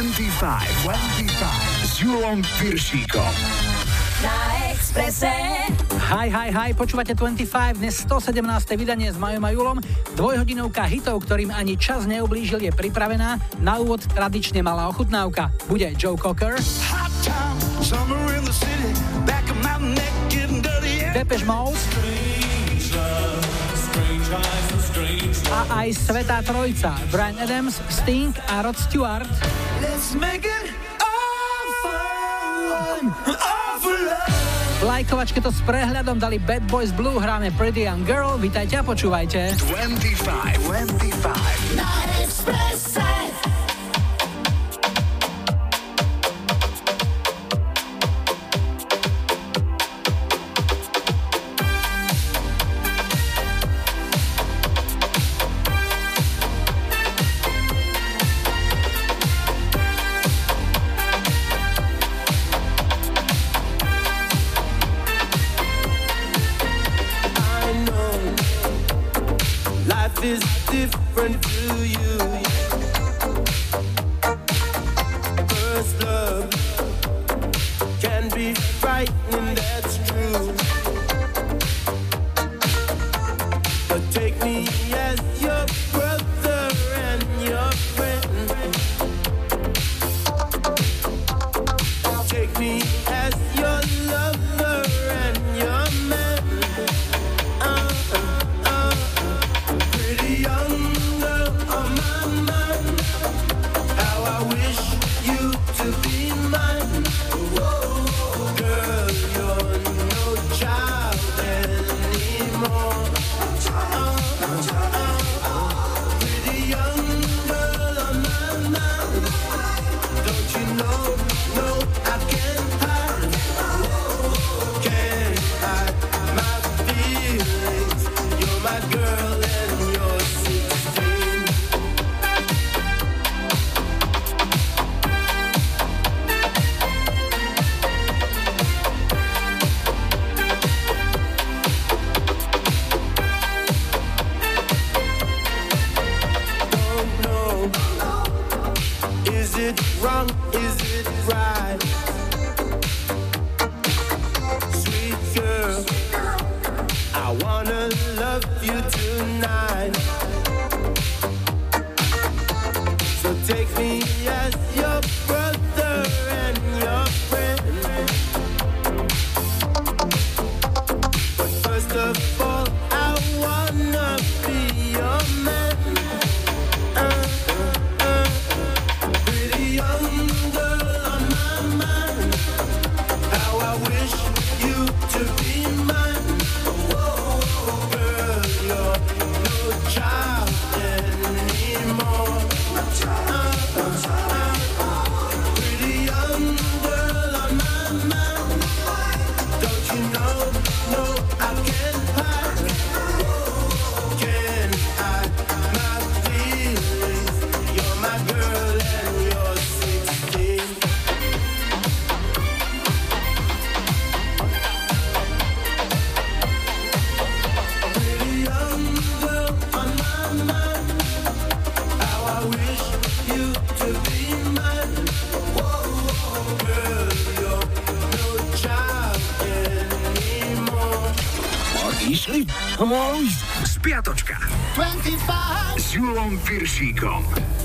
25 s Julom Piršíkom. Na Expresse. Hi, počúvate 25, dnes 117. vydanie s Majom a Julom. Dvojhodinovka hitov, ktorým ani čas neublížil, je pripravená. Na úvod tradične malá ochutnávka. Bude Joe Cocker. Hot time, summer in the city, back of my neck getting dirty. Depeche Mode. A aj Svetá trojica, Bryan Adams, Sting a Rod Stewart. V lajkovačke to s prehľadom dali Bad Boys Blue, hráme Pretty Young Girl, vítajte a počúvajte. 25 na Expresse.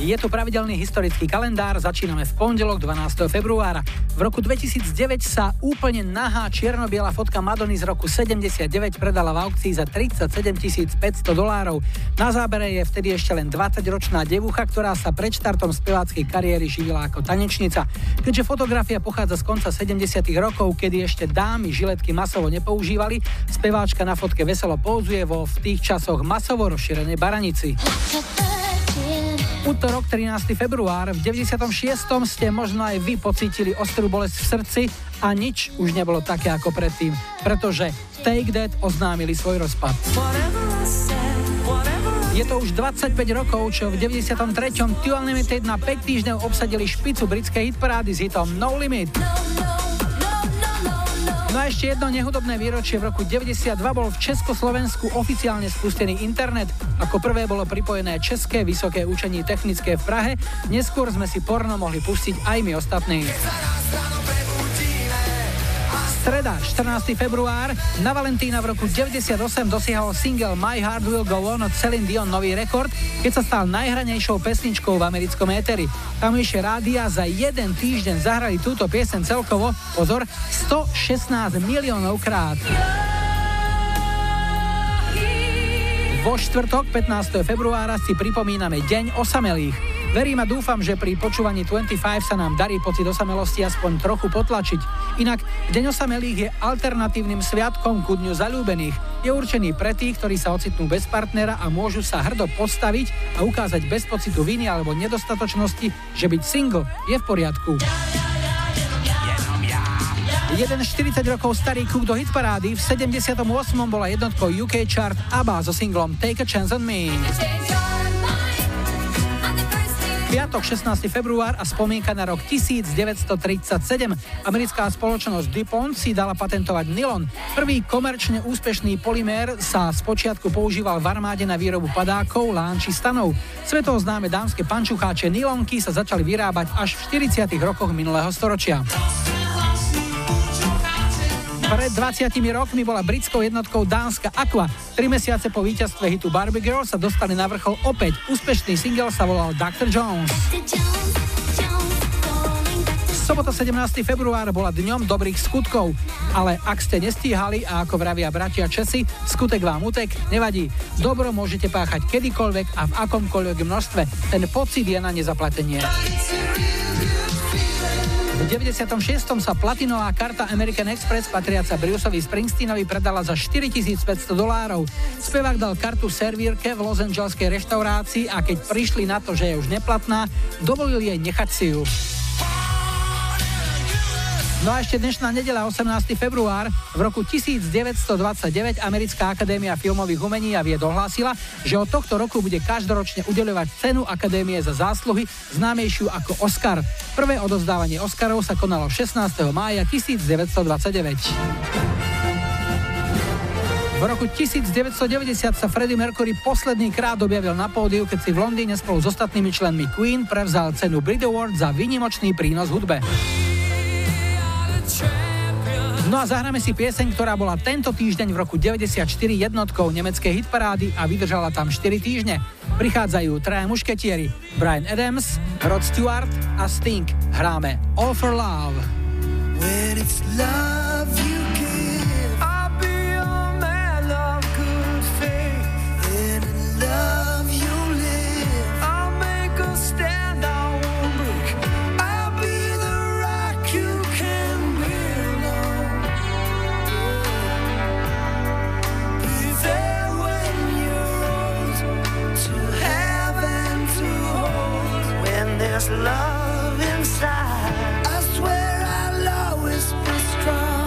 Je tu pravidelný historický kalendár, začíname v pondelok 12. februára. V roku 2009 sa úplne nahá čierno-biela fotka Madony z roku 79 predala v aukcii za $37,500. Na zábere je vtedy ešte len 20-ročná devucha, ktorá sa pred štartom speváckej kariéry živila ako tanečnica. Keďže fotografia pochádza z konca 70. rokov, kedy ešte dámy žiletky masovo nepoužívali, speváčka na fotke veselo pózuje vo v tých časoch masovo rozšírenej baranici. Utorok 13. február, v 96. ste možno aj vy pocítili ostrú bolesť v srdci a nič už nebolo také ako predtým, pretože Take That oznámili svoj rozpad. Je to už 25 rokov, čo v 93. TLC Limited na 5 týždňov obsadili špicu britskej hitparády s hitom No Limit. No a ešte jedno nehudobné výročie. V roku 92 bol v Československu oficiálne spustený internet. Ako prvé bolo pripojené České vysoké učenie technické v Prahe. Neskôr sme si porno mohli pustiť aj my ostatní. Streda, 14. február, na Valentína v roku 98 dosiahol single My Heart Will Go On od Celine Dion nový rekord, keď sa stal najhranejšou pesničkou v americkom éteri. Tamojšie rádia za jeden týždeň zahrali túto pieseň celkovo, pozor, 116 miliónov krát. Vo štvrtok, 15. februára, si pripomíname Deň osamelých. Verím a dúfam, že pri počúvaní 25 sa nám darí pocit osamelosti aspoň trochu potlačiť. Inak Deň osamelých je alternatívnym sviatkom ku Dňu zaľúbených. Je určený pre tých, ktorí sa ocitnú bez partnera a môžu sa hrdo postaviť a ukázať bez pocitu viny alebo nedostatočnosti, že byť single je v poriadku. 1,40 rokov starý kúk do hitparády, v 78. bola jednotkou UK chart Abba so singlom Take a Chance on Me. Piatok, 16. február a spomienka na rok 1937. Americká spoločnosť DuPont si dala patentovať nylon. Prvý komerčne úspešný polymér sa spočiatku používal v armáde na výrobu padákov, lán či stanov. Svetovo známe dámske pančucháče nylonky sa začali vyrábať až v 40. rokoch minulého storočia. Pred 20 rokmi bola britskou jednotkou dánska Aqua. 3 mesiace po víťazstve hitu Barbie Girl sa dostali na vrchol opäť. Úspešný single sa volal Dr. Jones. Sobota 17. február bola dňom dobrých skutkov, ale ak ste nestíhali a ako vravia bratia Česi, skutek vám utek, nevadí. Dobro môžete páchať kedykoľvek a v akomkoľvek množstve. Ten pocit je na nezaplatenie. V 96. sa platinová karta American Express patriaca Bruceovi Springsteenovi predala za $4,500. Spevák dal kartu servírke v Los Angeleskej reštaurácii a keď prišli na to, že je už neplatná, dovolil jej nechať si ju. No a ešte dnešná nedeľa, 18. február, v roku 1929 Americká akadémia filmových umení a vied ohlásila, že od tohto roku bude každoročne udeľovať cenu akadémie za zásluhy, známejšiu ako Oscar. Prvé odovzdávanie Oscarov sa konalo 16. mája 1929. V roku 1990 sa Freddie Mercury posledný krát objavil na pódiu, keď si v Londýne spolu s ostatnými členmi Queen prevzal cenu Brit Award za výnimočný prínos hudbe. No a zahráme si pieseň, ktorá bola tento týždeň v roku 94 jednotkou nemeckej hitparády a vydržala tam 4 týždne. Prichádzajú traja mušketieri, Bryan Adams, Rod Stewart a Sting. Hráme All for Love. When it's love you give, I'll be all man of good faith. When in love you live, I'll make a stand, I won't break. I'll be the rock you can build on. Be there when you're old, to have and to hold. When there's love inside, I swear I'll always be strong.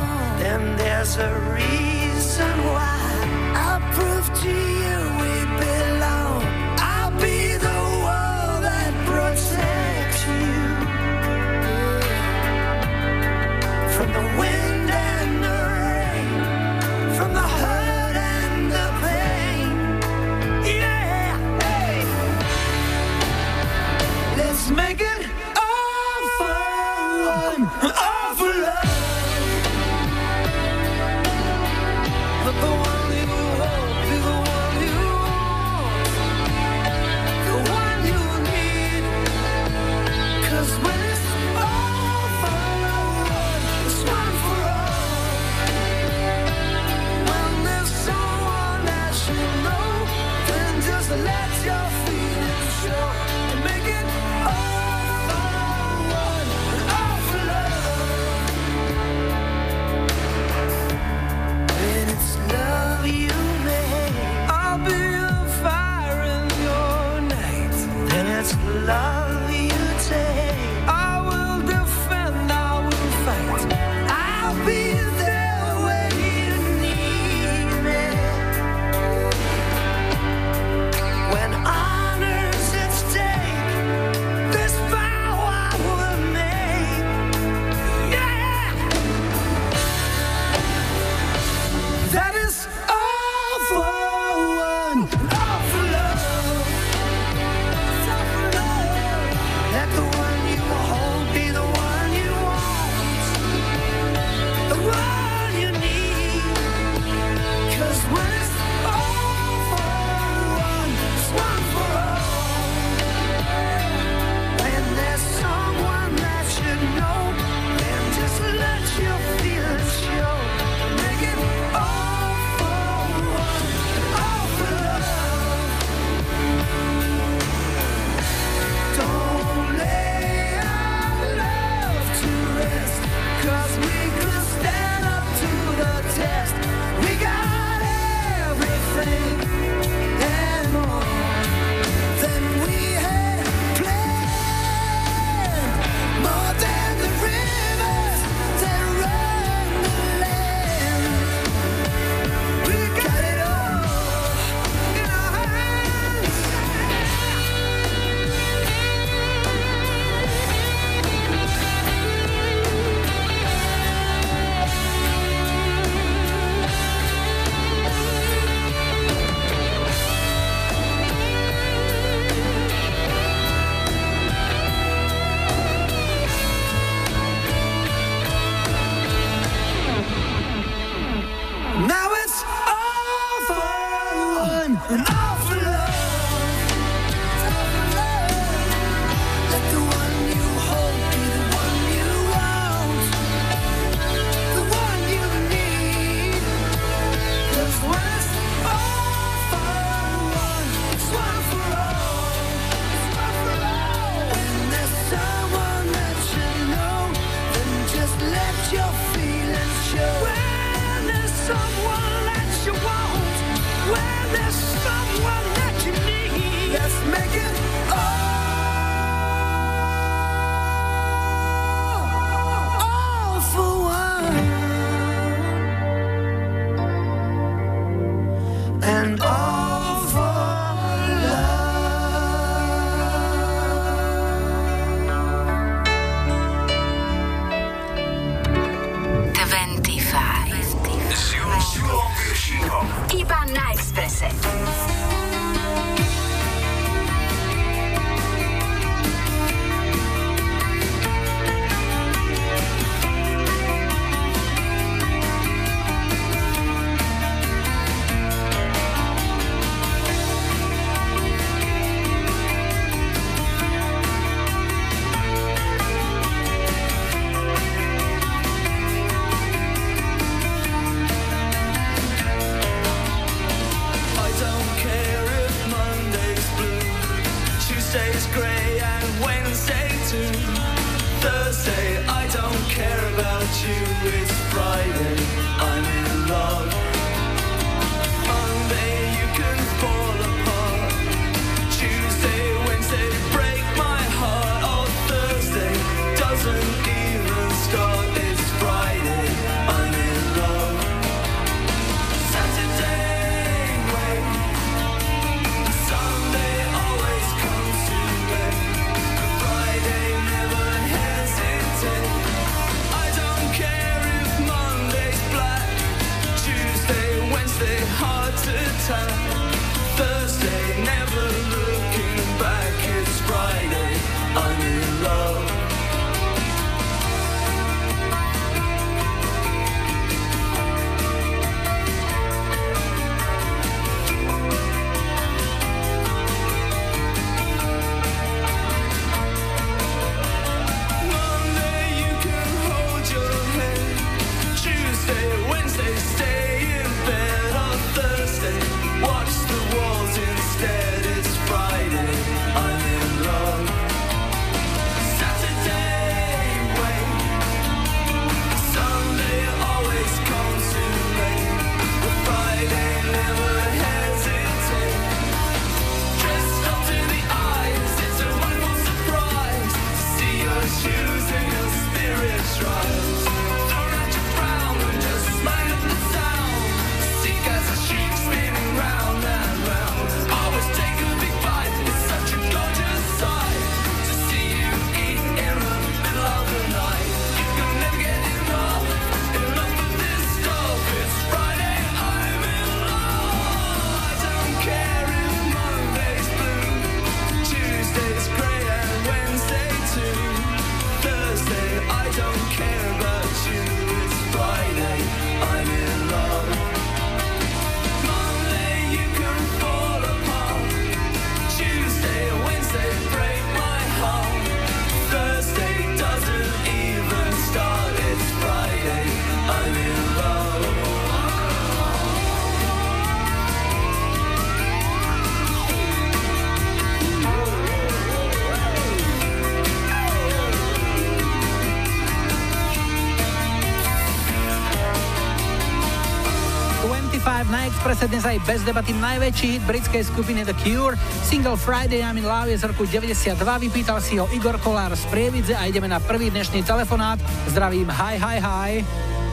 Presedne sa aj bez debaty najväčší hit britskej skupiny The Cure. Single Friday I'm in Love je z roku 92, vypýtal si ho Igor Kolár z Prievidze a ideme na prvý dnešný telefonát. Zdravím, hi.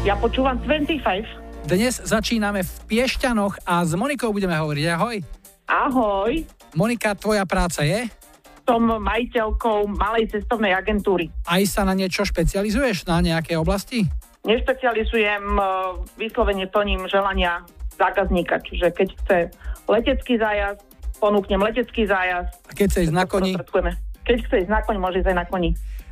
Ja počúvam 25. Dnes začíname v Piešťanoch a s Monikou budeme hovoriť. Ahoj. Ahoj. Monika, tvoja práca je? Som majiteľkou malej cestovnej agentúry. Aj sa na niečo špecializuješ? Na nejaké oblasti? Nešpecializujem, vyslovene plním želania zákazníka, čiže keď chce letecký zájazd, ponúknem letecký zájazd. A keď chce ísť na koni? Keď chce ísť na koni, môže ísť aj na koni.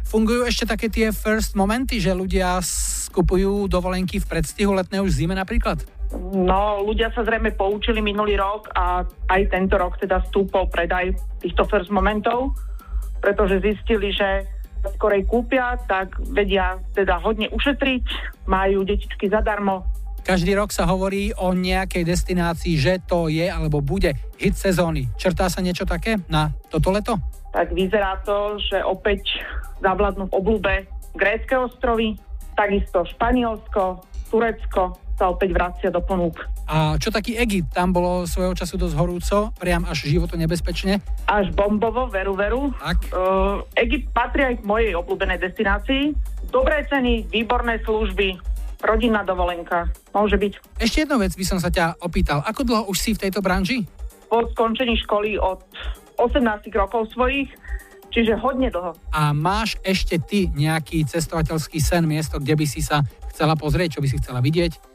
Fungujú ešte také tie first momenty, že ľudia skupujú dovolenky v predstihu letné už v zime napríklad? No, ľudia sa zrejme poučili minulý rok a aj tento rok teda stúpol predaj týchto first momentov, pretože zistili, že skorej kúpia, tak vedia teda hodne ušetriť, majú detičky zadarmo. Každý rok sa hovorí o nejakej destinácii, že to je alebo bude hit sezóny. Črtá sa niečo také na toto leto? Tak vyzerá to, že opäť zavládnu v obľúbe grécke ostrovy, takisto Španielsko, Turecko sa opäť vracia do ponúk. A čo taký Egypt? Tam bolo svojho času dosť horúco, priam až životo nebezpečne. Až bombovo, veru. Tak. Egypt patrí aj k mojej obľúbenej destinácii. Dobré ceny, výborné služby, rodinná dovolenka. Môže byť. Ešte jednu vec by som sa ťa opýtal. Ako dlho už si v tejto branži? Po skončení školy od 18 rokov svojich, čiže hodne dlho. A máš ešte ty nejaký cestovateľský sen, miesto, kde by si sa chcela pozrieť, čo by si chcela vidieť?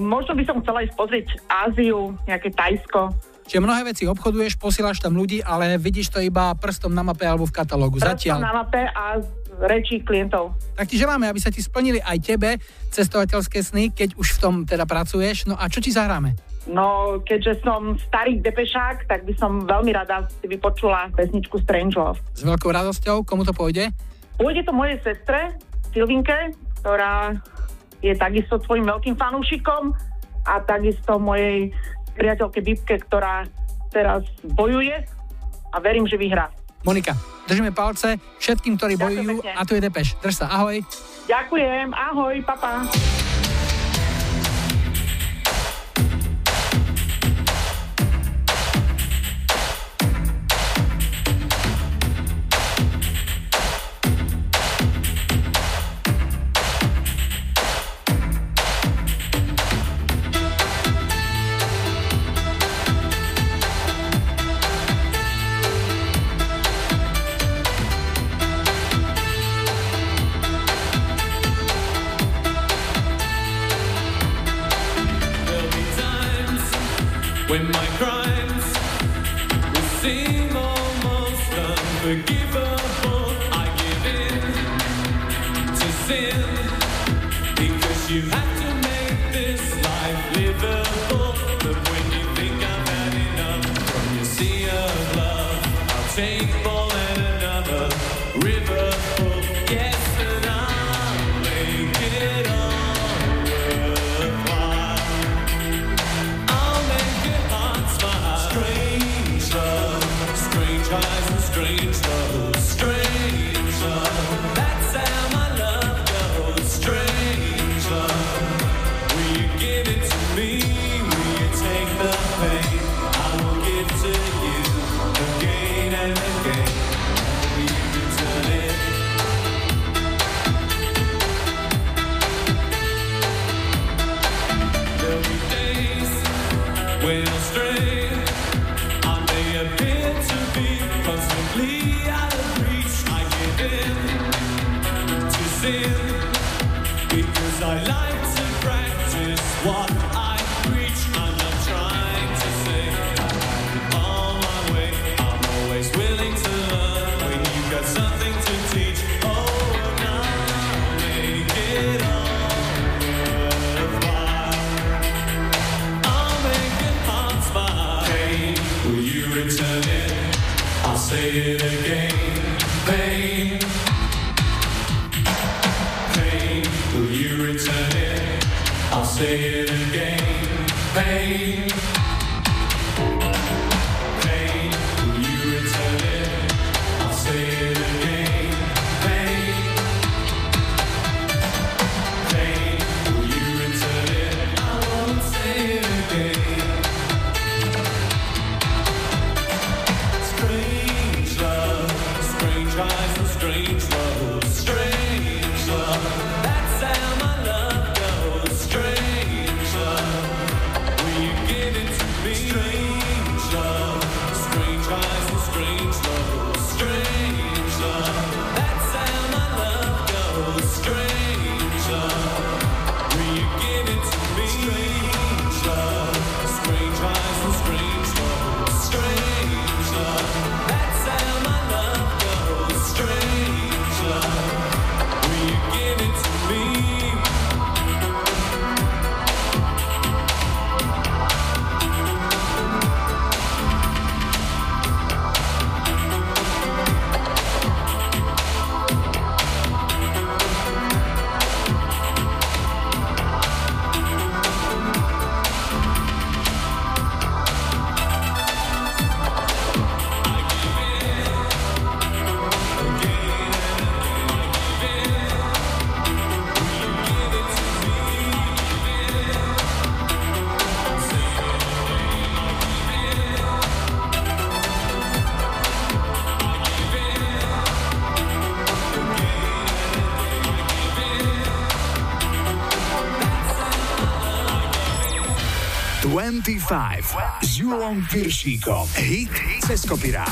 Možno by som chcela ísť pozrieť Áziu, nejaké Tajsko. Čiže mnohé veci obchoduješ, posielaš tam ľudí, ale vidíš to iba prstom na mape alebo v katalógu. Prstom na mape a rečí klientov. Tak ti želáme, aby sa ti splnili aj tebe cestovateľské sny, keď už v tom teda pracuješ. No a čo ti zahráme? No, keďže som starý depešák, tak by som veľmi rada si vypočula pesničku Strange Love. S veľkou radosťou, komu to pôjde? Pôjde to mojej sestre, Silvinke, ktorá je takisto svojím veľkým fanúšikom a takisto mojej priateľke Bipke, ktorá teraz bojuje a verím, že vyhrá. Monika, držíme palce všetkým, ktorí bojujú a tu je Depeche. Drž sa, ahoj. Ďakujem, ahoj, papa. Strange love. 25 s Julom Piršíkom. Hit cez kopirát.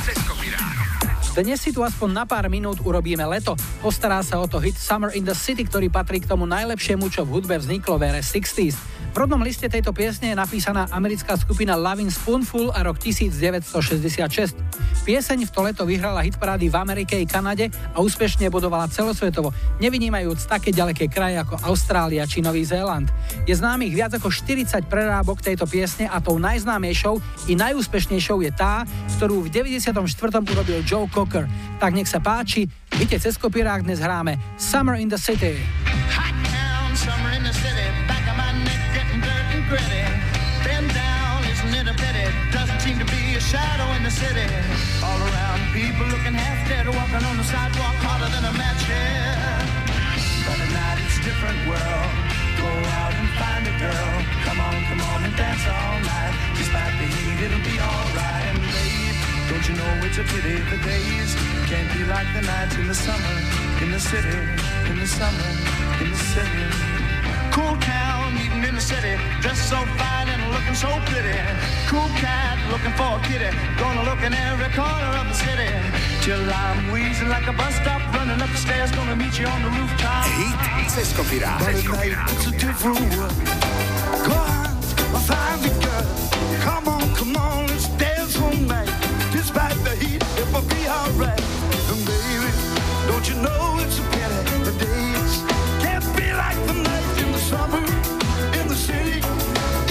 Dnes si tu aspoň na pár minút urobíme leto. Postará sa o to hit Summer in the City, ktorý patrí k tomu najlepšiemu, čo v hudbe vzniklo v ére 60s. V rodnom liste tejto piesne je napísaná americká skupina Lovin' Spoonful a rok 1966. Pieseň v to leto vyhrala hitparády v Amerike i Kanade a úspešne bodovala celosvetovo, nevynímajúc také ďaleké kraje ako Austrália či Nový Zéland. Je známych viac ako 40 prerábok tejto piesne a tou najznámejšou i najúspešnejšou je tá, ktorú v 94. urobil Joe Cocker. Tak nech sa páči, víte cez kopirák dnes hráme Summer in the City. Hot town, summer in the city, back of my neck getting dirt and gritty. Bend down, isn't it a pity, doesn't seem to be a shadow in the city. All around, people looking half dead, walking on the sidewalk harder than a match here. But at night it's a different world, go out and find a girl. Come on and dance all night, despite the heat it'll be alright. And baby, don't you know it's a pity the days can't be like the nights in the summer, in the city, in the summer, in the city. Cool town, meeting in the city, dressed so fine and looking so pretty. Cool cat, looking for a kitty, gonna look in every corner of the city. Till I'm wheezing like a bus stop, running up the stairs, gonna meet you on the rooftop. Hit Cisco Pirate. But at night it's a different world. Go on, I'll find a girl. Come on, let's dance all night. Despite the heat, it will be alright. And baby, don't you know it's a pity the days can't be like the nights in the summer, in the city,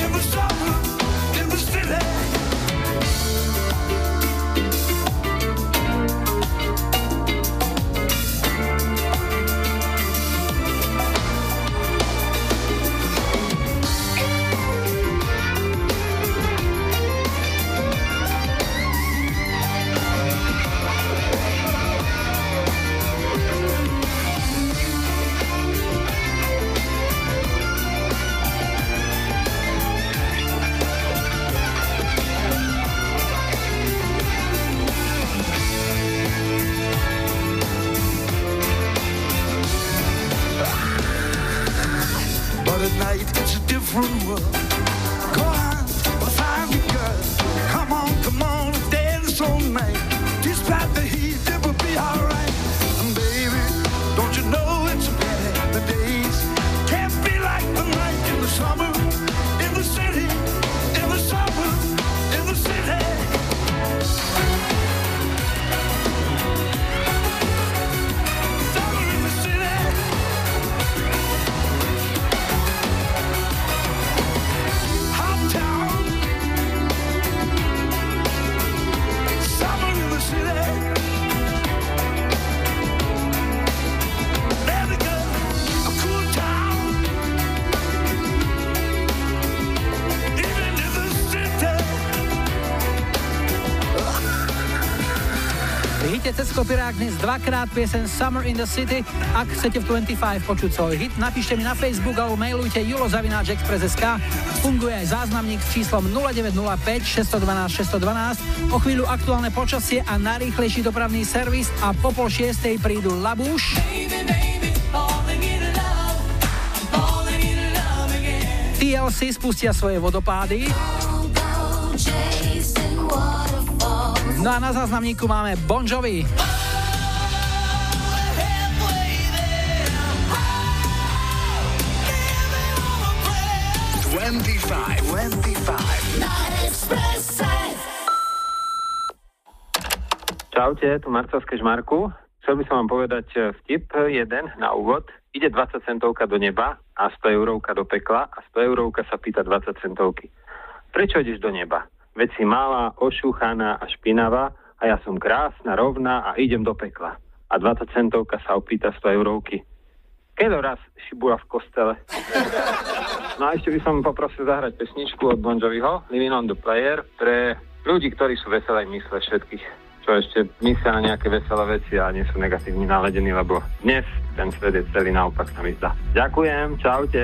in the summer, in the city. Kopirák dnes dvakrát piesen Summer in the City. Ak chcete v 25 počuť svoj hit, napíšte mi na Facebook alebo mailujte julo@express.sk. Funguje aj záznamník s číslom 0905 612 612. O chvíľu aktuálne počasie a najrýchlejší dopravný servis a po 5:30 prídu Labuš, TLC spustia svoje vodopády. No a na záznamníku máme Bon Jovi. Čaute, tu Marco z Kežmarku. Chcel by som vám povedať vtip jeden na úvod. Ide 20 centovka do neba a 100 eurovka do pekla a 100 eurovka sa pýta 20 centovky. Prečo ideš do neba? Veď si malá, ošúchaná a špinavá a ja som krásna, rovná a idem do pekla. A 20 centovka sa opýta 100 eurovky. Kedo raz šibula v kostele. No a ešte by som poprosil zahrať pesničku od Bon Joviho, Living on the Player, pre ľudí, ktorí sú veselé mysle všetkých, čo ešte myslia nejaké veselé veci a nie sú negatívne naladení, lebo dnes ten svet je celý naopak sa mi zdá. Ďakujem, čaute.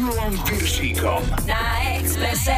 Julom Piršíkom na Expresse.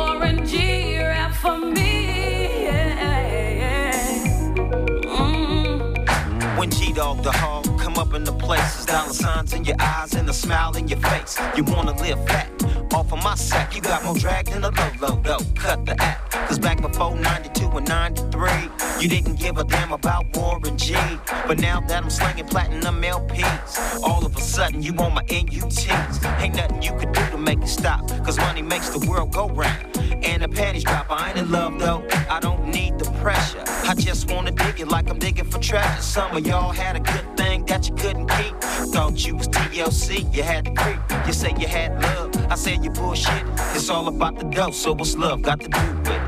Warren G, rap for me. When G-Dog the hog come up in the place, dollar signs in your eyes and a smile in your face. You wanna live fat off of my sack. You got more drag than a low. Cut the act. Cause back before 92 and 93, you didn't give a damn about Warren G. But now that I'm slanging platinum LPs, all of a sudden you on my NUTs. Ain't nothing you could do to make it stop. Cause money makes the world go round. And the panties drop. I ain't in love though. I don't need the pressure. I just wanna dig it like I'm digging for treasure. Some of y'all had a good thing that you couldn't keep. Thought you was TLC, you had to creep. You say you had love, I said you bullshit. It's all about the dough, so what's love got to do with it?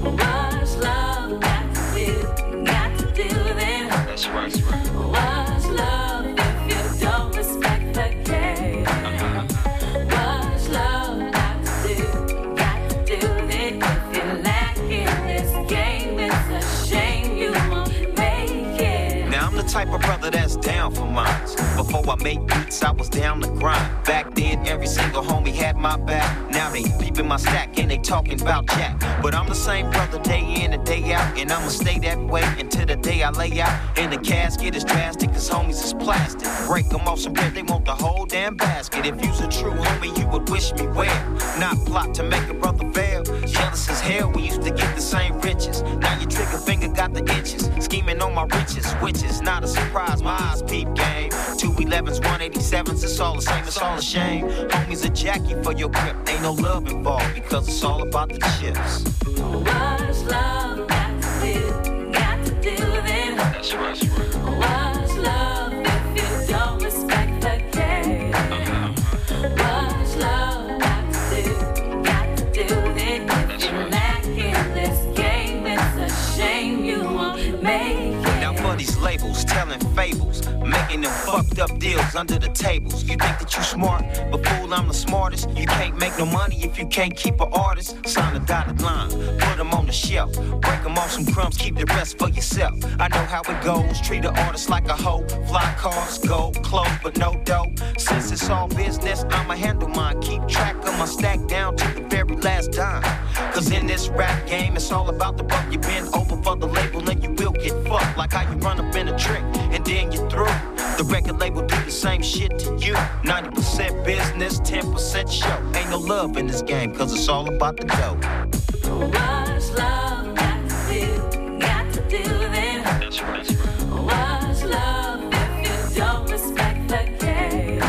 What's love got to do? Got to do with it. That's right, that's right. What's love if you don't respect the game? What's love got to do? Got to do with it. If you lack in this game, it's a shame you won't make it. Now I'm the type of brother that's down for mine. Before I made beats, I was down to grind. Back then, every single homie had my back. Now they peeping my stack and they talking about Jack. But I'm the same brother day in and day out. And I'ma stay that way until the day I lay out. And the casket is drastic, cause homies is plastic. Break them off some bread, they want the whole damn basket. If you's a true homie, you would wish me well. Not plot to make a brother fail. Jealous as hell, we used to get the same riches. Now your trigger finger got the itches. Scheming on my riches, which is not a surprise. My eyes peep game. 211s, 187s, it's all the same, it's all a shame. Homies are jacking for your grip, ain't no love involved because it's all about the chips. What's love got to do? Got to do with it. That's right, that's right. What's love if you don't respect the game? What's love got to do? Got to do with it. If you lack in this game, it's a shame you won't make it. Now for these labels telling fables, making them fucked up deals under the tables. You think that you smart, but fool, I'm the smartest. You can't make no money if you can't keep an artist. Sign a dotted line, put them on the shelf. Break them off some crumbs, keep the rest for yourself. I know how it goes, treat an artist like a hoe. Fly cars, gold, clothes, but no dough. Since it's all business, I'ma handle mine. Keep track of my stack down to the very last dime. Cause in this rap game, it's all about the buck. You bend over for the label and you will get fucked. Like how you run up in a trick and then you're through. The record label do the same shit to you. 90% business, 10% show. Ain't no love in this game, cause it's all about the dough. What's love got to do? Got to do with it. That's right, that's right. What's love if you don't respect the game?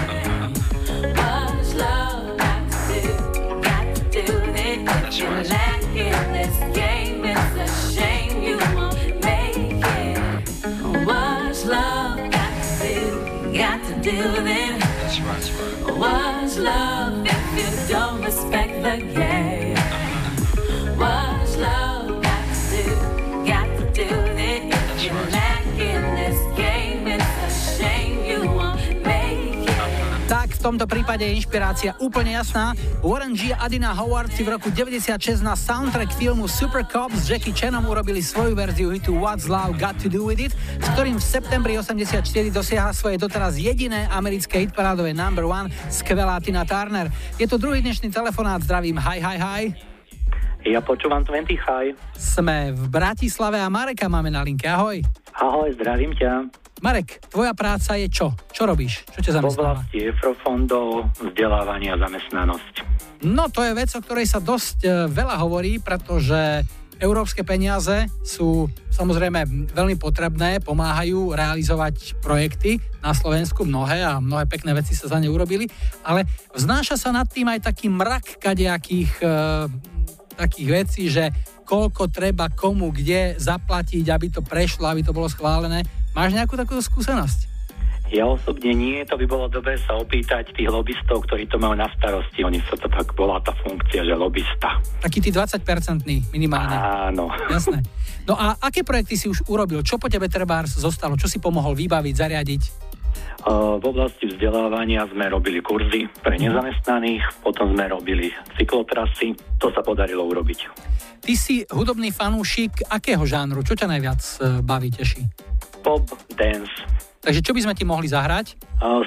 What's love got to do? Got to do with it. If that's you right. Lack in this game, it's a shame you won't make it. What's love? Got to do with it. That's right, that's right. What's love if you don't respect the game? What's love got to do? Got to do with it. If you lack in this game, it's a shame you won't make it. Tak v tomto prípade je inšpirácia úplne jasná. Warren G a Adina Howard si v roku 96 na soundtrack filmu Super Cop s Jackie Chanom urobili svoju verziu hitu What's Love Got to Do With It, s ktorým v septembri 84 dosiahla svoje doteraz jediné americké hitparádové number one, skvelá Tina Turner. Je to druhý dnešný telefonát, zdravím, hi. Ja počúvam 20 High. Sme v Bratislave a Mareka máme na linke, ahoj. Ahoj, zdravím ťa. Marek, tvoja práca je čo? Čo robíš? Čo ťa zamestnáva? V oblasti eurofondov, vzdelávania a zamestnanosť. No to je vec, o ktorej sa dosť veľa hovorí, pretože európske peniaze sú samozrejme veľmi potrebné, pomáhajú realizovať projekty na Slovensku mnohé a mnohé pekné veci sa za ne urobili, ale vznáša sa nad tým aj taký mrak kadejakých takých vecí, že koľko treba komu kde zaplatiť, aby to prešlo, aby to bolo schválené. Máš nejakú takúto skúsenosť? Ja osobne nie, to by bolo dobre sa opýtať tých lobistov, ktorí to majú na starosti. Oni sa to tak volá tá funkcia, že lobista. Taký tí 20% minimálne. Áno. Jasné. No a aké projekty si už urobil? Čo po tebe trebárs zostalo? Čo si pomohol vybaviť, zariadiť? V oblasti vzdelávania sme robili kurzy pre nezamestnaných, potom sme robili cyklotrasy, to sa podarilo urobiť. Ty si hudobný fanúšik akého žánru? Čo ťa najviac baví, teší? Pop, dance. Takže čo by sme ti mohli zahrať?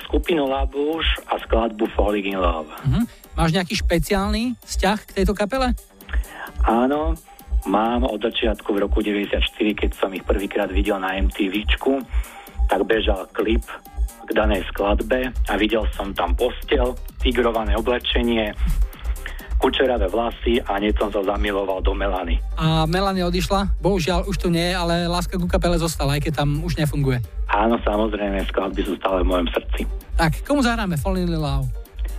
Skupinu Labuš a skladbu Falling in Love. Máš nejaký špeciálny vzťah k tejto kapele? Áno, mám od začiatku v roku 94, keď som ich prvýkrát videl na MTVčku. tak bežal klip k danej skladbe a videl som tam posteľ, tigrované oblečenie, kučeravé vlasy a hneď som sa zamiloval do Melanie. A Melanie odišla? Bohužiaľ už tu nie, ale láska ku kapele zostala, aj keď tam už nefunguje. Áno, samozrejme, skladby sú stále v mojom srdci. Tak, komu zahráme Fall in Love?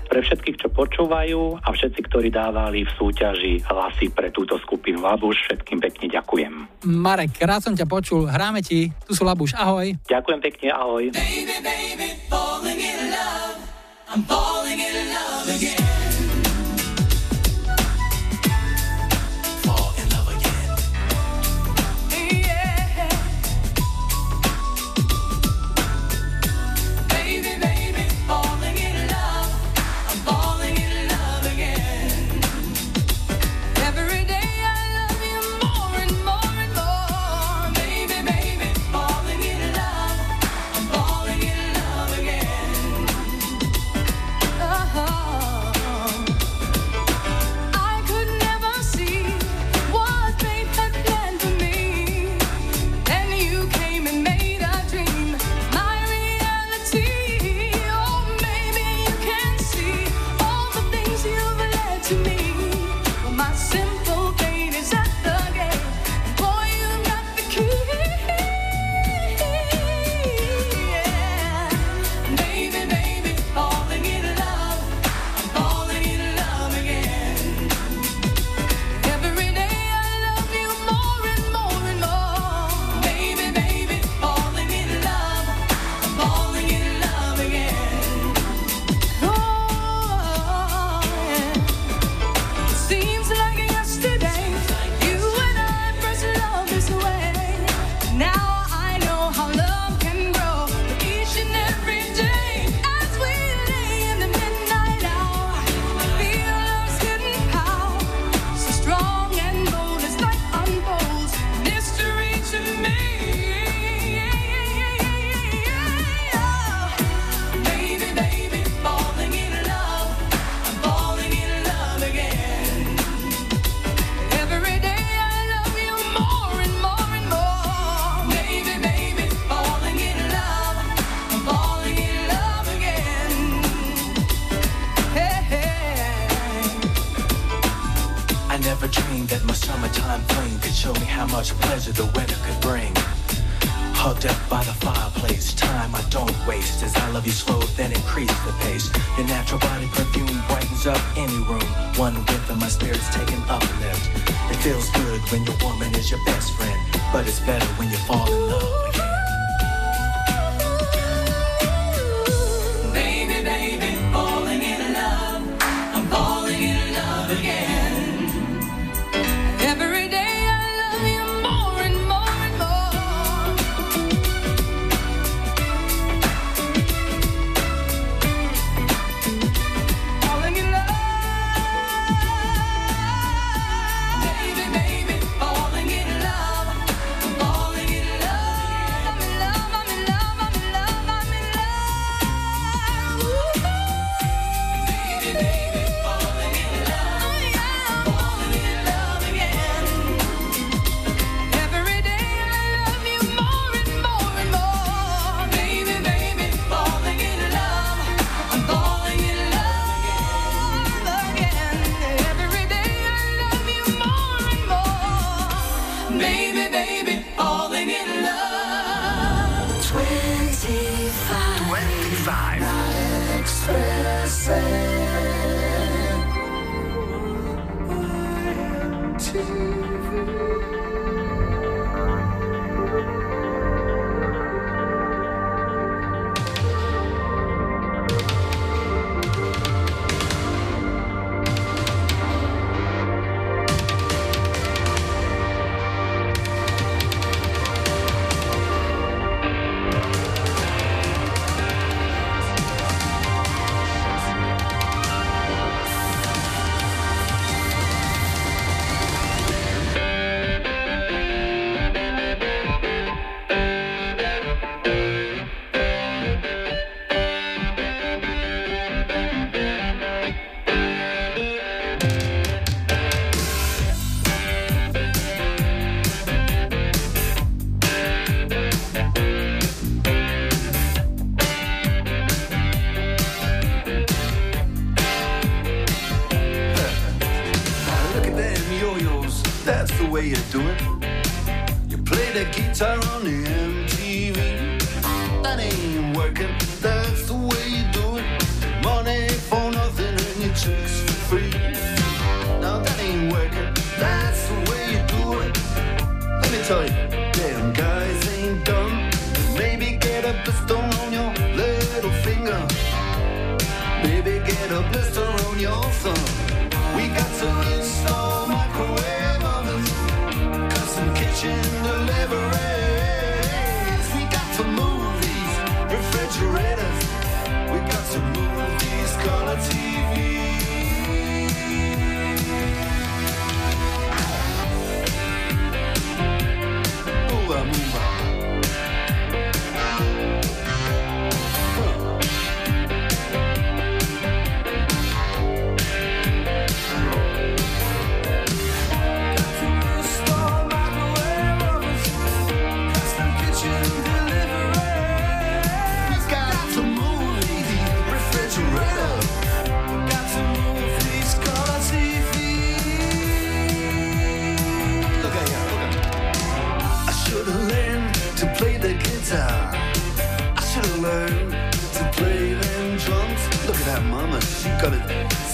Pre všetkých, čo počúvajú a všetci, ktorí dávali v súťaži hlasy pre túto skupinu Labuš, všetkým pekne ďakujem. Marek, rád som ťa počul, hráme ti, tu sú Labuš, ahoj. Ďakujem pekne, ahoj. Baby, baby, falling in love, I'm falling in love again. the way you do it. You play the guitar on the MTV. That ain't working, that's the way you do it. Money for nothing and your checks for free. Now that ain't working, that's the way you do it. Let me tell you, damn guys ain't dumb. Maybe get a blister on your little finger. Maybe get a blister on your thumb. We got to install microwave ovens, custom kitchen deliveries. We got to move these refrigerators. We got to move these color TVs. Oh, I move my. I should've learned to play them drums. Look at that mama, she got it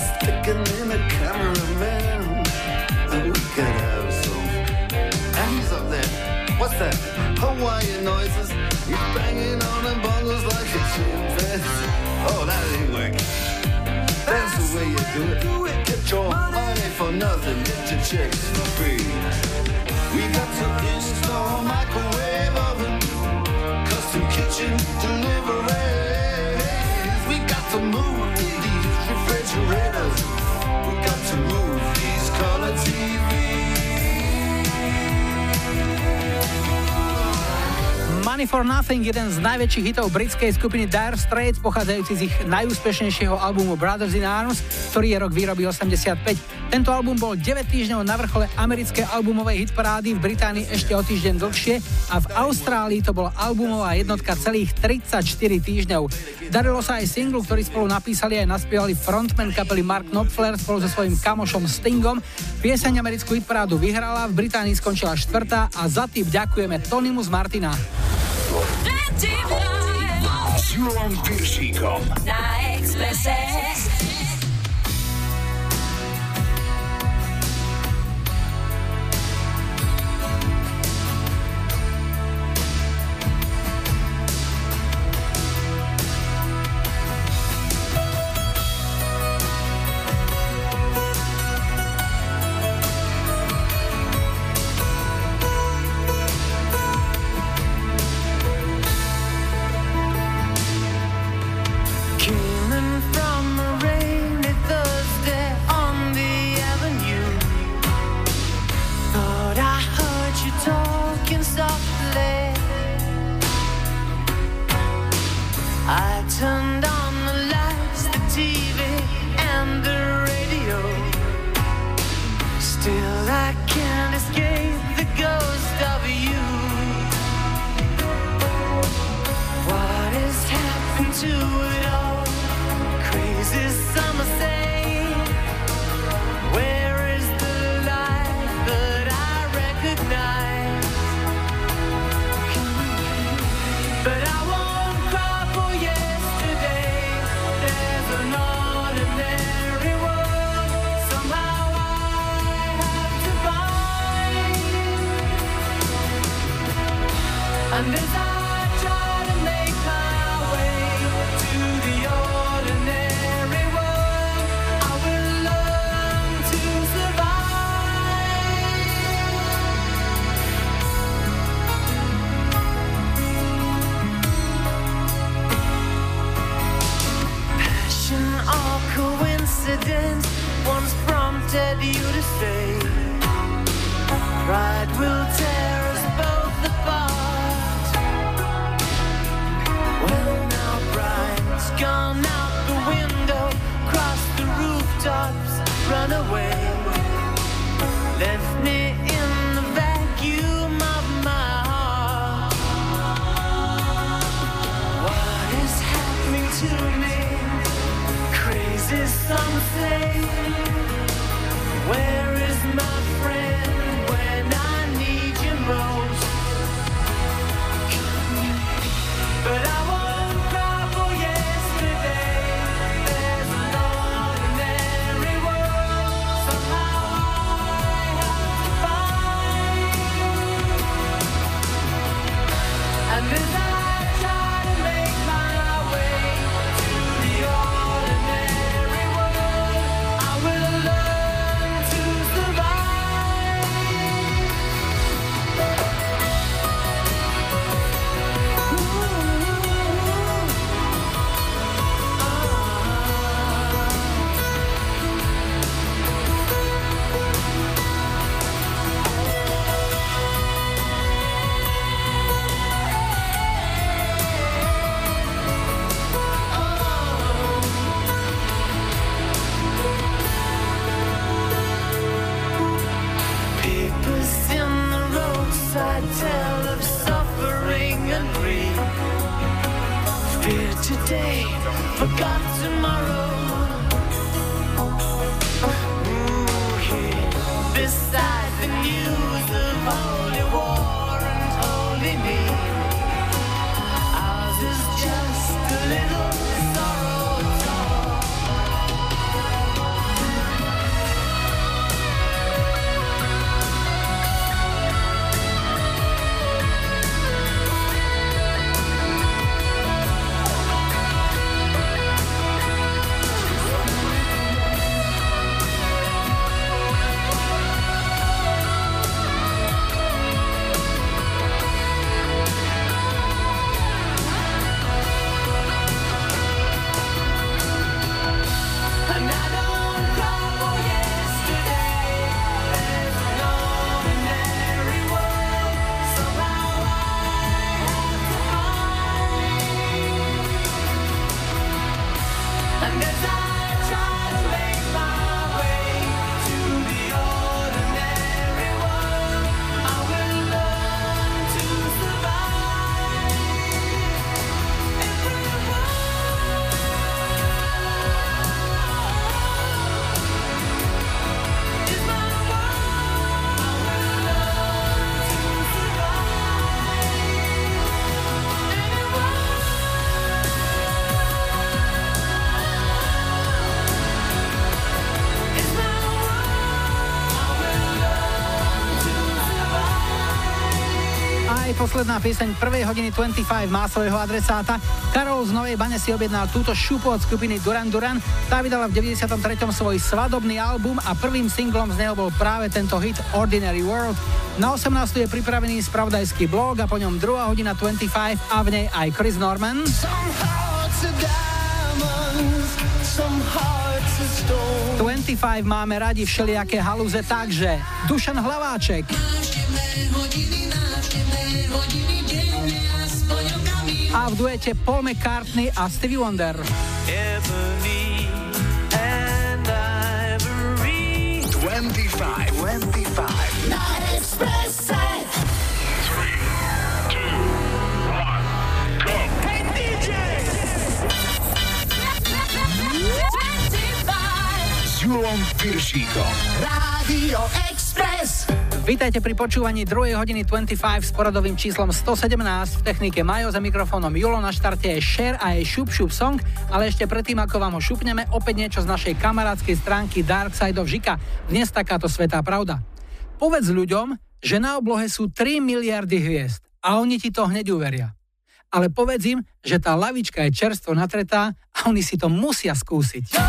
sticking in the cameraman. And we could have some. And he's up there, what's that? Hawaiian noises. He's banging on them bongos like a chimpanzee. Oh, that ain't working. That's the way you do it. Get your money for nothing, get your chicks for free. We got to install microwave oven, kitchen deliveries. We got to move these refrigerators. We got to move these color TVs. Money for Nothing, jeden z najväčších hitov britskej skupiny Dire Straits, pochádzajúci z ich najúspešnejšieho albumu Brothers in Arms, ktorý je rok výroby 85. Tento album bol 9 týždňov na vrchole americkej albumovej hitparády, v Británii ešte o týždeň dlhšie a v Austrálii to bola albumová jednotka celých 34 týždňov. Darilo sa aj singlu, ktorý spolu napísali aj naspievali frontman kapely Mark Knopfler spolu so svojím kamošom Stingom. Pieseň americkú hitparádu vyhrala, v Británii skončila 4. a za tip ďakujeme Tonymu z Martina. S Júlom Piršíkom na Expresse. Some say, where is my friend when Disappeared today, forgot tomorrow. Ooh, here, beside the news of holy war and holy me, ours is just a little sorrow . Posledná pieseň prvej hodiny 25 má svojho adresáta. Karol z Novej Bane si objednal túto šupu od skupiny Duran Duran. Tá vydala v 93. svoj svadobný album a prvým singlom z neho bol práve tento hit Ordinary World. Na 18. je pripravený spravodajský blog a po ňom 2. hodina 25 a v nej aj Chris Norman. Somehow it's a diamond, somehow it's a stone. 25 máme radi všelijaké halúze, takže Dušan Hlaváček. A v duete Paul McCartney a Stevie Wonder. Ebony and Ivory. 25 na Expresse. 3, 2, 1 go. Hey DJ. 25 s Julom Piršíkom. Rádio Express. Vítajte pri počúvaní 2. hodiny 25 s poradovým číslom 117. V technike Majo, za mikrofónom Julo, na štarte je Share a je Šup Šup Song, ale ešte predtým, ako vám ho šupneme, opäť niečo z našej kamarádskej stránky Dark Side of Žika. Dnes takáto svätá pravda. Povedz ľuďom, že na oblohe sú 3 miliardy hviezd a oni ti to hneď uveria. Ale povedz im, že tá lavička je čerstvo natretá a oni si to musia skúsiť.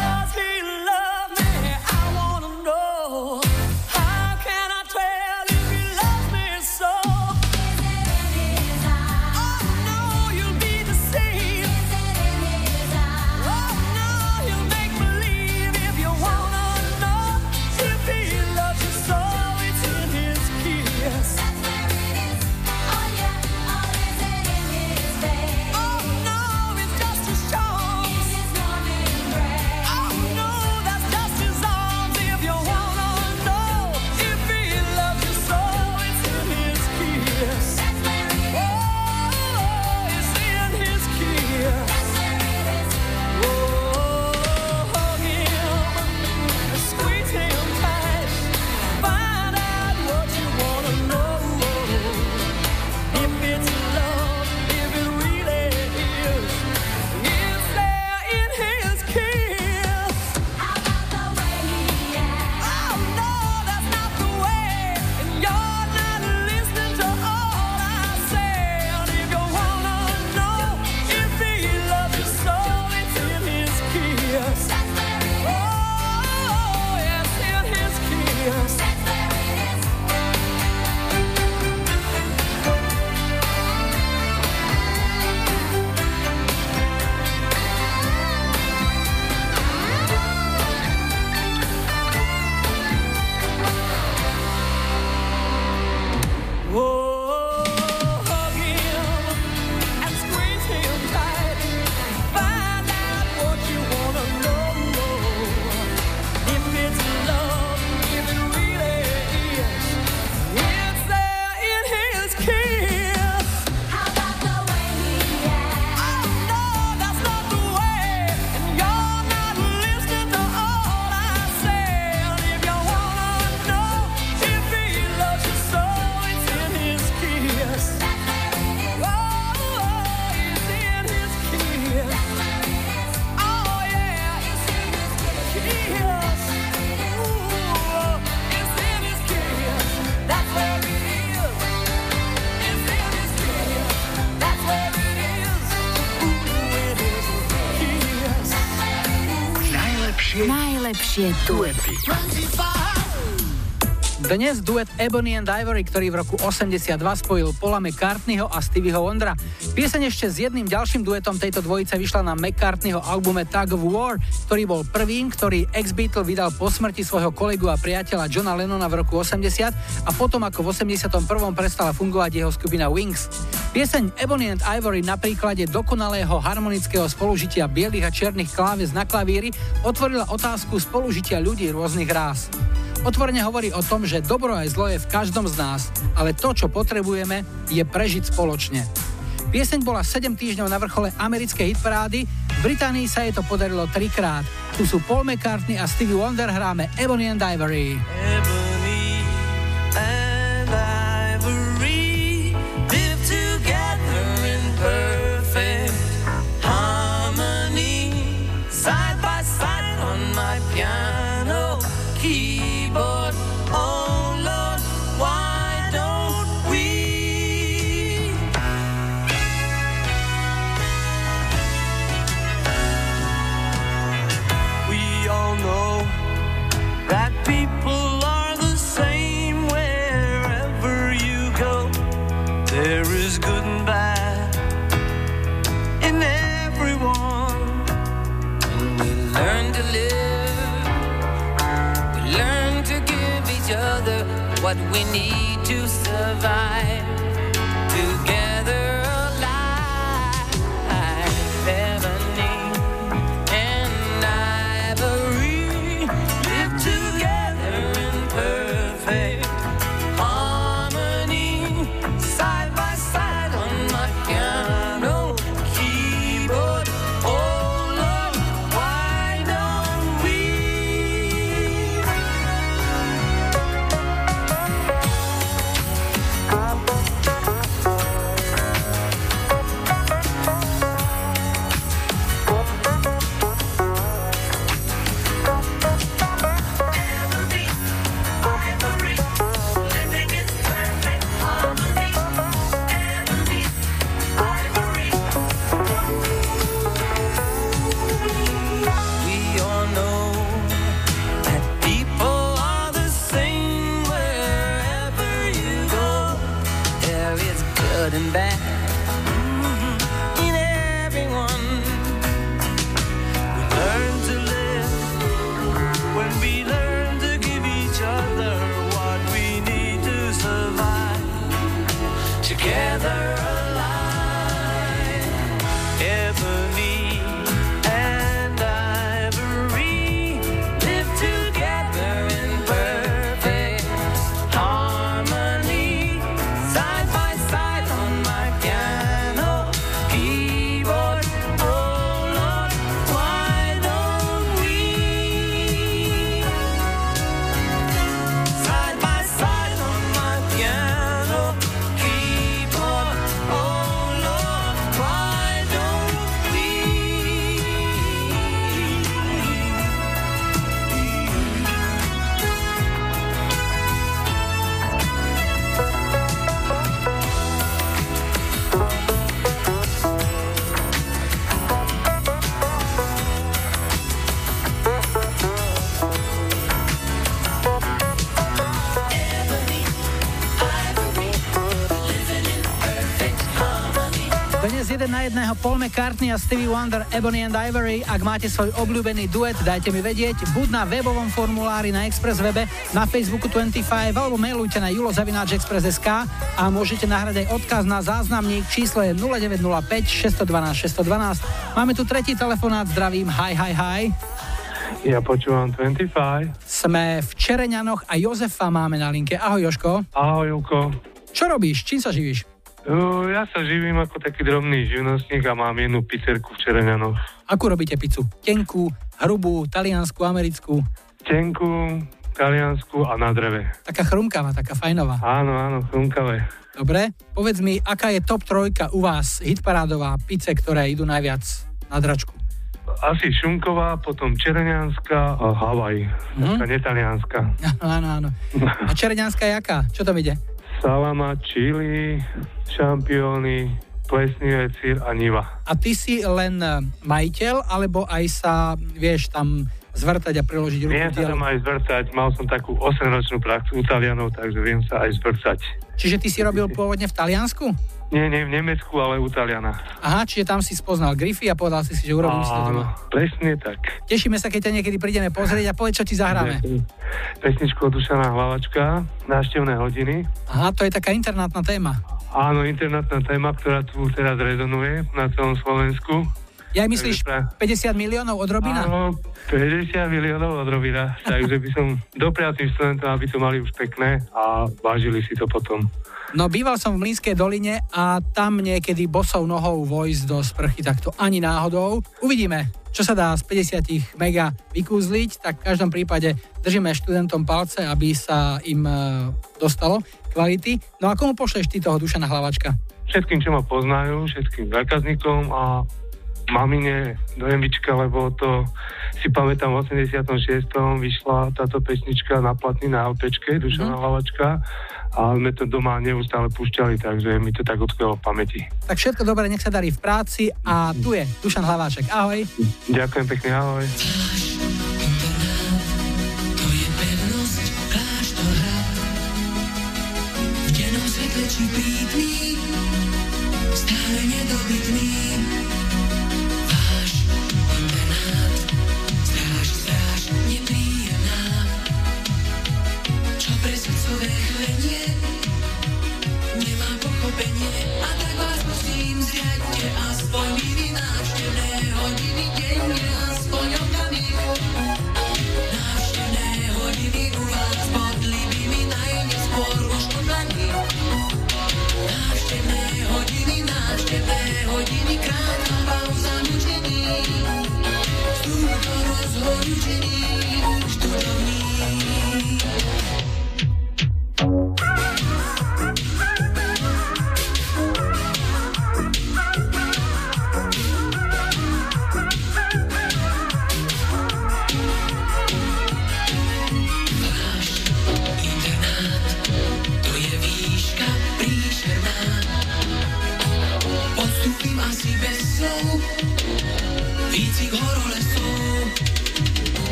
Najlepšie duety. Dnes duet Ebony and Ivory, ktorý v roku 82 spojil Paula McCartneyho a Stevieho Wondera. Pieseň ešte s jedným ďalším duetom tejto dvojice vyšla na McCartneyho albume Tug of War, ktorý bol prvým, ktorý ex-Beatle vydal po smrti svojho kolegu a priateľa Johna Lennona v roku 80 a potom ako v 81. prestala fungovať jeho skupina Wings. Pieseň Ebony and Ivory na príklade dokonalého harmonického spolužitia bielých a čiernych kláves na klavíri otvorila otázku spolužitia ľudí rôznych rás. Otvorene hovorí o tom, že dobro aj zlo je v každom z nás, ale to, čo potrebujeme, je prežiť spoločne. Pieseň bola 7 týždňov na vrchole americkej hitparády, v Británii sa jej to podarilo 3-krát. Tu sú Paul McCartney a Stevie Wonder, hráme Ebony and Ivory. What we need to survive, together alive. Ebony and ivory live together in perfect harmony, side by side on my piano keyboard. Oh Lord, why don't we? Jedného Paul McCartney a Stevie Wonder, Ebony and Ivory. Ak máte svoj obľúbený duet, dajte mi vedieť, buď na webovom formulári na Express webe, na Facebooku 25, alebo mailujte na julo@express.sk a môžete nahrať aj odkaz na záznamník, číslo je 0905 612 612. Máme tu tretí telefonát, zdravím, hi. Ja počúvam 25. Sme v Čereňanoch a Jozefa máme na linke. Ahoj Joško. Ahoj Juko. Čo robíš, čím sa živíš? Ja sa živím ako taký drobný živnostník a mám jednu pizzerku v Čerenianoch. Akú robíte pizzu? Tenkú, hrubú, taliansku, americkú? Tenkú, taliansku a na dreve. Taká chrumkavá, taká fajnová. Áno, chrumkavé. Dobre, povedz mi, aká je top trojka u vás hitparádová pizze, ktoré idú najviac na dračku? Asi šunková, potom čerenianská a Havaj. Taká netalianská. Áno. A čerenianská jaká? Čo tam ide? Salama, čili, šampióny, plesnivé, cír a niva. A ty si len majiteľ, alebo aj sa, vieš, tam zvrtať a preložiť ruku. Viem sa tam aj zvrtať, mal som takú 8-ročnú praxu u Talianov, takže viem sa aj zvrtať. Čiže ty si robil pôvodne v Taliansku? Nie, v Nemecku, ale u Taliana. Aha, čiže tam si spoznal Griffy a povedal si, že urobím si to doma. Presne tak. Tešíme sa, keď ťa niekedy prídeme pozrieť a povedz, čo ti zahráme. Pesničku od Dušana Hlaváčka, Návštevné hodiny. Aha, to je taká internátna téma. Áno, internátna téma, ktorá tu teraz rezonuje na celom Slovensku. Ja myslíš 50 miliónov od Robina? Áno, 50 miliónov od Robina, takže by som doprial tým študentom, aby to mali už pekné a vážili si to potom. No, býval som v Mlynskej doline a tam niekedy bosou nohou vojsť do sprchy, tak to ani náhodou. Uvidíme, čo sa dá z 50 mega vykúzliť, tak v každom prípade držíme študentom palce, aby sa im dostalo kvality. No a komu pošleš ty toho Dušana Hlaváčka? Všetkým, čo ma poznajú, všetkým zákazníkom a mamine do Jemička, lebo to si pamätám, v 86. vyšla táto pesnička na platni na LPčke, Dušana Hlaváčka, a sme to doma neustále púšťali, takže mi to tak odkvelo v pamäti. Tak všetko dobré, nech sa darí v práci a tu je Dušan Hlaváček. Ahoj. Ďakujem pekne, ahoj.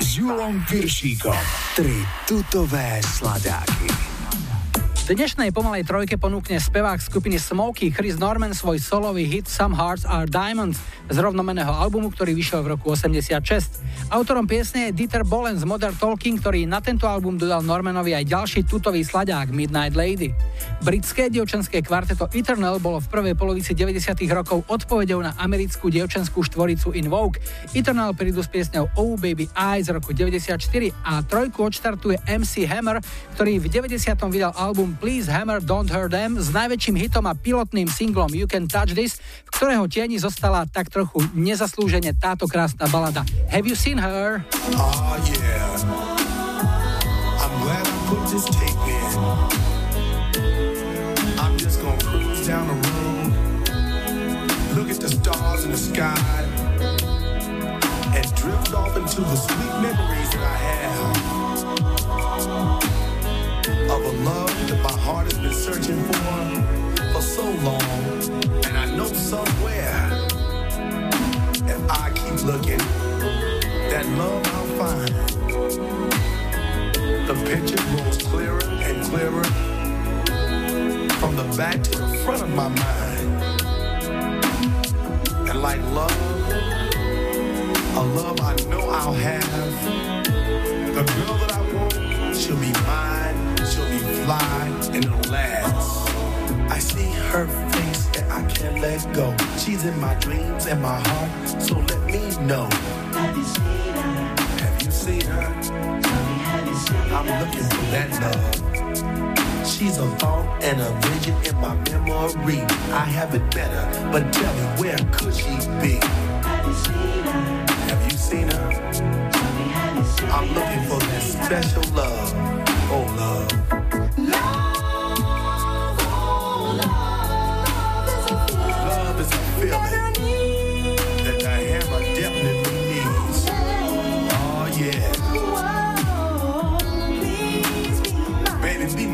S Julom Piršíkom. 3 tutové sladáky. V dnešnej pomalej trojke ponúkne spevák skupiny Smokey Chris Norman svoj solový hit Some Hearts Are Diamonds z rovnomenného albumu, ktorý vyšiel v roku 86. Autorom piesne je Dieter Bohlen z Modern Talking, ktorý na tento album dodal Normanovi aj ďalší tutový sladák Midnight Lady. Britské dievčenské kvarteto Eternal bolo v prvej polovici 90. rokov odpoveďou na americkú dievčenskú štvoricu In Vogue. Eternal prídu s piesňou Oh Baby I z roku 94 a trojku odštartuje MC Hammer, ktorý v 90. vydal album Please Hammer Don't Hurt Them s najväčším hitom a pilotným singlom You Can Touch This, v ktorého tieni zostala tak trochu nezaslúžene táto krásna balada Have You Seen Her? Oh yeah, I'm glad I put this tape in. Down the road, look at the stars in the sky, and drift off into the sweet memories that I have of a love that my heart has been searching for so long, and I know somewhere, if I keep looking, that love I'll find. The picture grows clearer and clearer, from the back to the front of my mind, and like love, a love I know I'll have. The girl that I want, she'll be mine, she'll be fly, and it'll last. I see her face that I can't let go. She's in my dreams and my heart, so let me know. Have you seen her? Have you seen her? Tell me, have you seen her? I'm looking for that love. She's a thought and a vision in my memory. I have it better, but tell me, where could she be? Have you seen her? Have you seen her? Tell me, have you seen her? I'm looking for that special love. Oh, love. Love.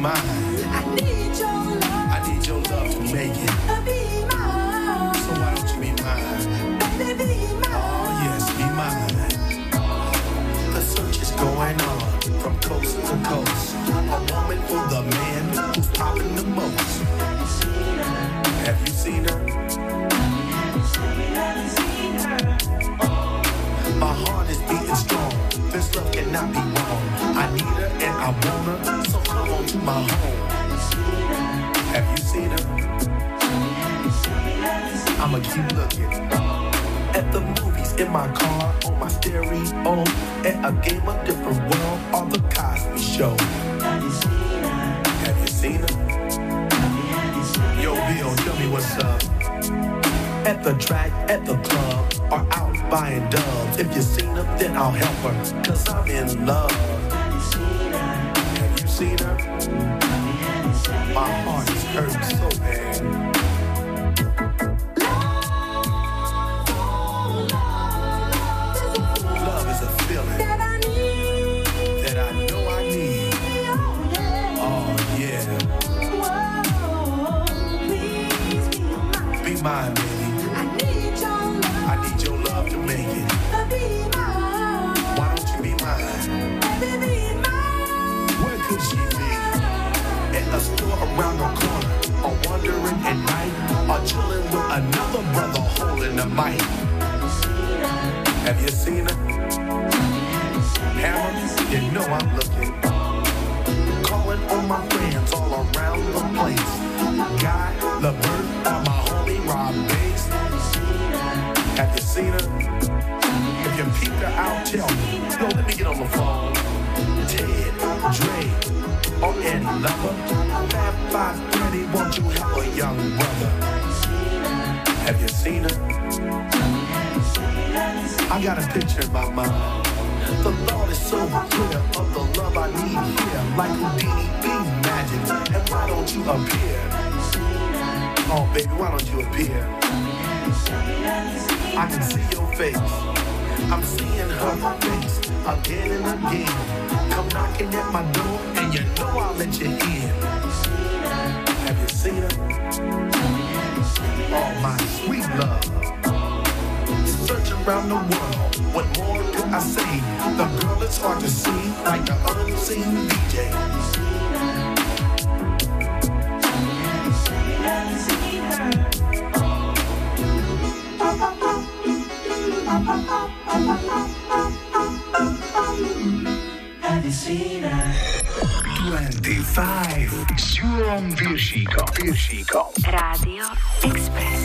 I need your love. I need your love to make it. Be mine. So why don't you be mine? Baby, be mine. Oh, yes, be mine. Oh. The search is going on from coast to coast. A woman for the man who's popping the most. Have you seen her? Have you seen her? Oh. My heart is beating strong. This love cannot be wrong. I need her and I want her. So come on to my home. Have you seen her? I'ma keep looking. At the movies, in my car, on my stereo. At a game of different world, on the Cosby Show. Have you seen her? Have you seen her? Yo, Bill, tell me what's up. At the track, at the club, or out buying dubs. If you seen her, then I'll help her, cause I'm in love. Have you seen her? Have you seen her? My heart is hurting so bad. Love is a feeling that I know I need. Oh yeah. Be mine, baby. I need your love to make it. Why don't you be mine? Where could she be? A store around the corner, or wandering at night, or chilling with another brother holding the mic. Have you seen her? Hammer, you know I'm looking. Calling on my friends all around the place. Guy, LaBert, or my homie Rob Bass. Have you seen her? If you peeped her out, tell me. Yo, let me get on the phone. Ted, Dre, or any lover. Bad 530, won't you help a young brother? Have you seen her? I got a picture in my mind. The thought is so clear of the love I need here. Like Houdini, be magic. And why don't you appear? Oh baby, why don't you appear? I can see your face. I'm seeing her face again and again. Come knocking at my door, and you know I'll let you in. Have you seen her? Oh, my sweet love. Search around the world. What more could I say? The girl is hard to see, like the unseen DJ. Have you seen her? 25 s Júlom Viršíkom. Rádio Express.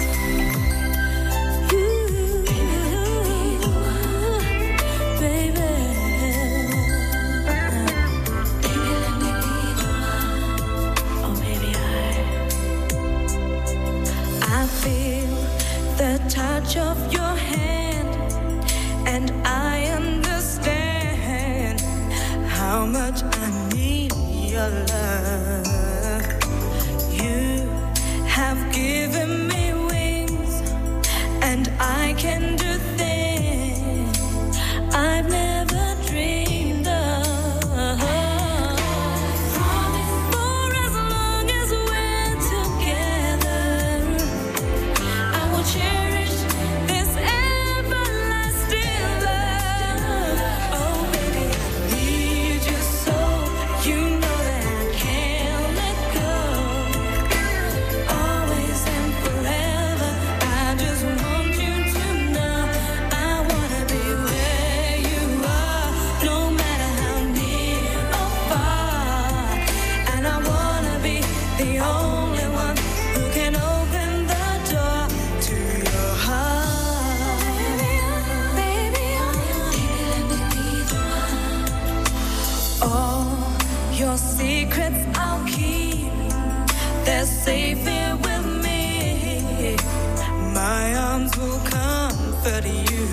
comfort you.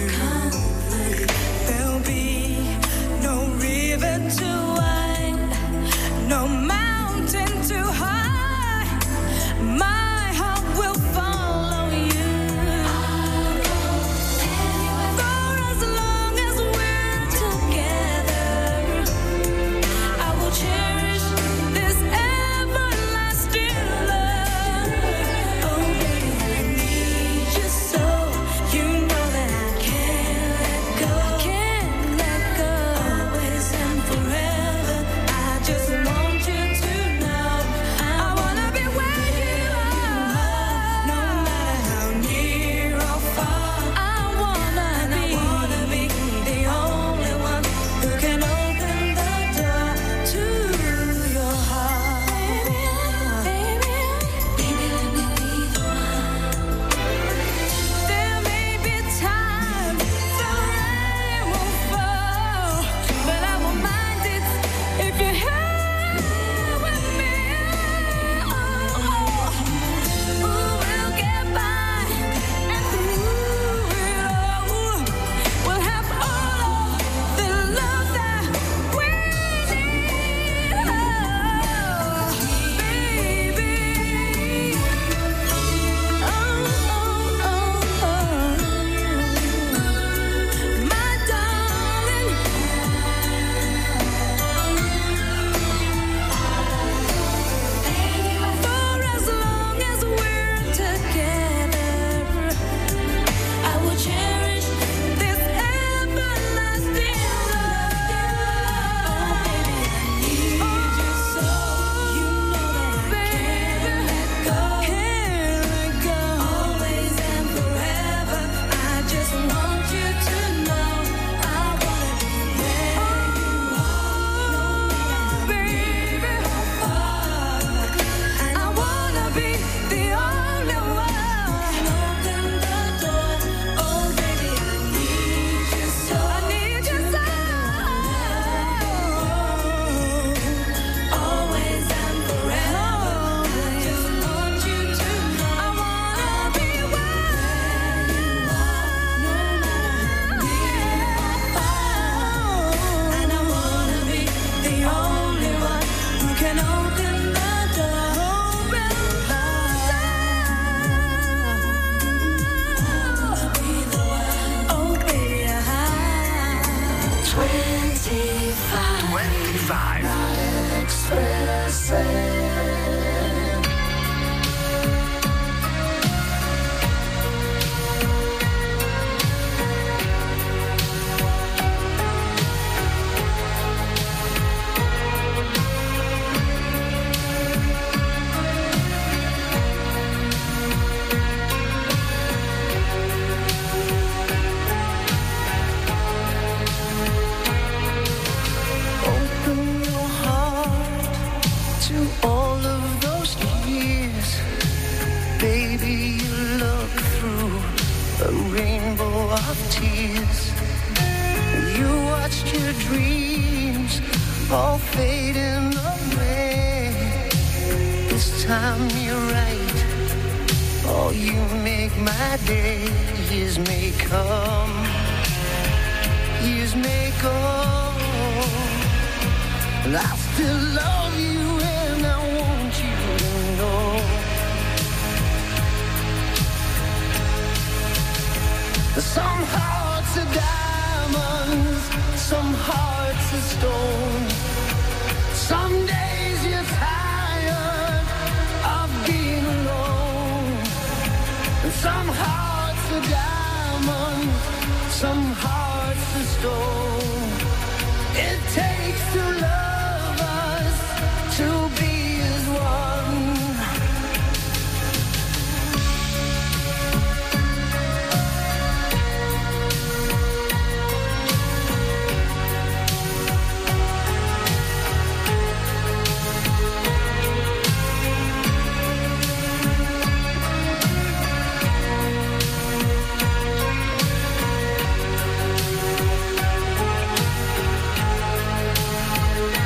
There'll be no river to wine, no mountain to high. My heart will follow you. I'll go anywhere for as long as we're together. I will cherish this everlasting love. Oh baby, I need you so. You know that I can't let go. I can't let go. Always and forever. I just want you to know. I wanna be where you are. No matter how near or far. I wanna be the only one who can open the door to your heart. Baby, let me be the one. There may be times the rain will fall, but I won't mind it if you're here with me. Oh, who will get by and through it all? We'll have all of the love that we need. Oh, baby. Oh, my darling. For as long as we're together, I will cherish this everlasting love. Oh, baby, I need you so. You know that I can't let go. Always and forever. I just want you to know. I wanna be there. Oh, baby, I wanna be the only one. Open the door. Oh, baby, I need you so. I need you so. Always and forever. I just want you to know. I wanna be where you are. No matter how far. And I wanna be the only one who can open the door. Open the door. Be the one. Oh baby, I 25. 25. Open your heart to all of those years. Baby, you look through a rainbow of tears. You watched your dreams all fading away. This time you're right. Oh, you make my day. Years may come, years may go. Well, I still love you and I want you to know. Some hearts are diamonds, some hearts are stone. Some days you're tired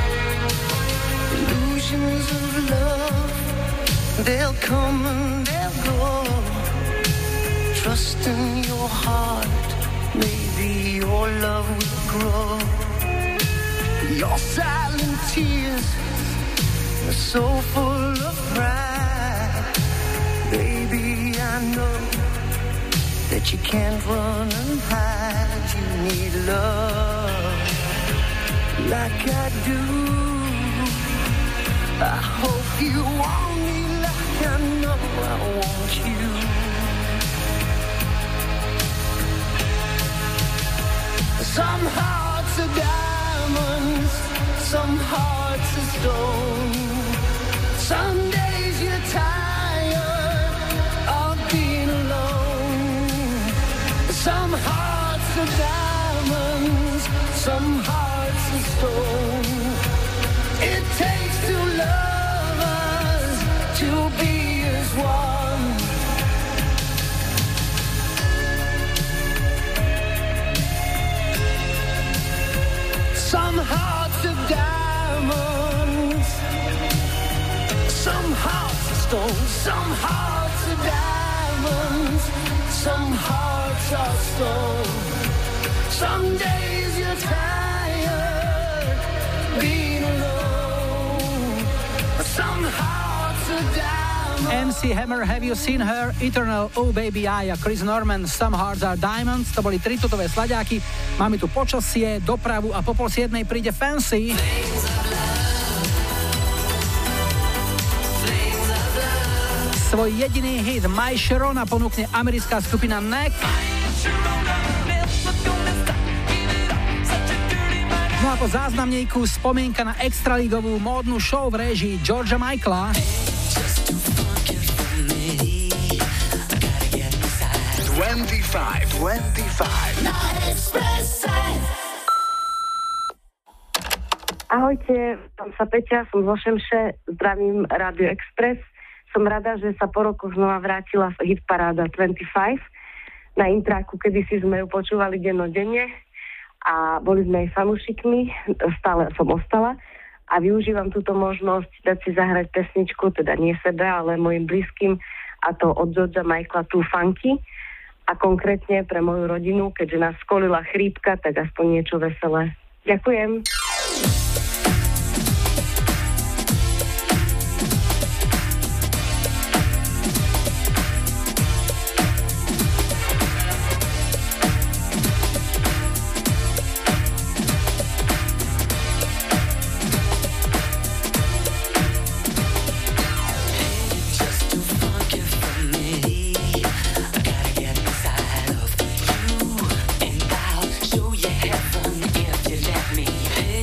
of being alone. And some hearts are diamonds, some hearts are stone. It takes to love. trust in your heart, maybe your love will grow. Your silent tears are so full of pride. Baby, I know that you can't run and hide. You need love like I do. I hope you want me like I know I want you. Some hearts are diamonds, some hearts are stone. Some days you're tired of being alone. Some hearts are diamonds, some hearts are stone. It takes two lovers to be as one. Some hearts of diamonds, some hearts of stone. Some hearts of diamonds, some hearts of stone. Some days you're tired being alone. Some hearts of diamonds. MC Hammer, Have You Seen Her, Eternal, Oh Baby I a Chris Norman, Some Hearts Are Diamonds. To boli tri tutové slaďáky. Máme tu počasie, dopravu a po 6:30 príde Fancy. Svoj jediný hit My Sharona ponúkne americká skupina Neck. No a po záznamníku spomienka na extraligovú módnu show v réžii Georgea Michaela. Ahojte, tam sa Peťa, som zo Šemše, zdravím Rádio Express. Som rada, že sa po rokoch znova vrátila hitparáda 25. Na intráku, kedysi sme ju počúvali dennodenne a boli sme aj fanúšikmi, stále som ostala a využívam túto možnosť dať si zahrať pesničku, teda nie sebe, ale mojim blízkym, a to od Georgea Michaela Too Funky. A konkrétne pre moju rodinu, keďže nás skolila chrípka, tak aspoň niečo veselé. Ďakujem. Hey.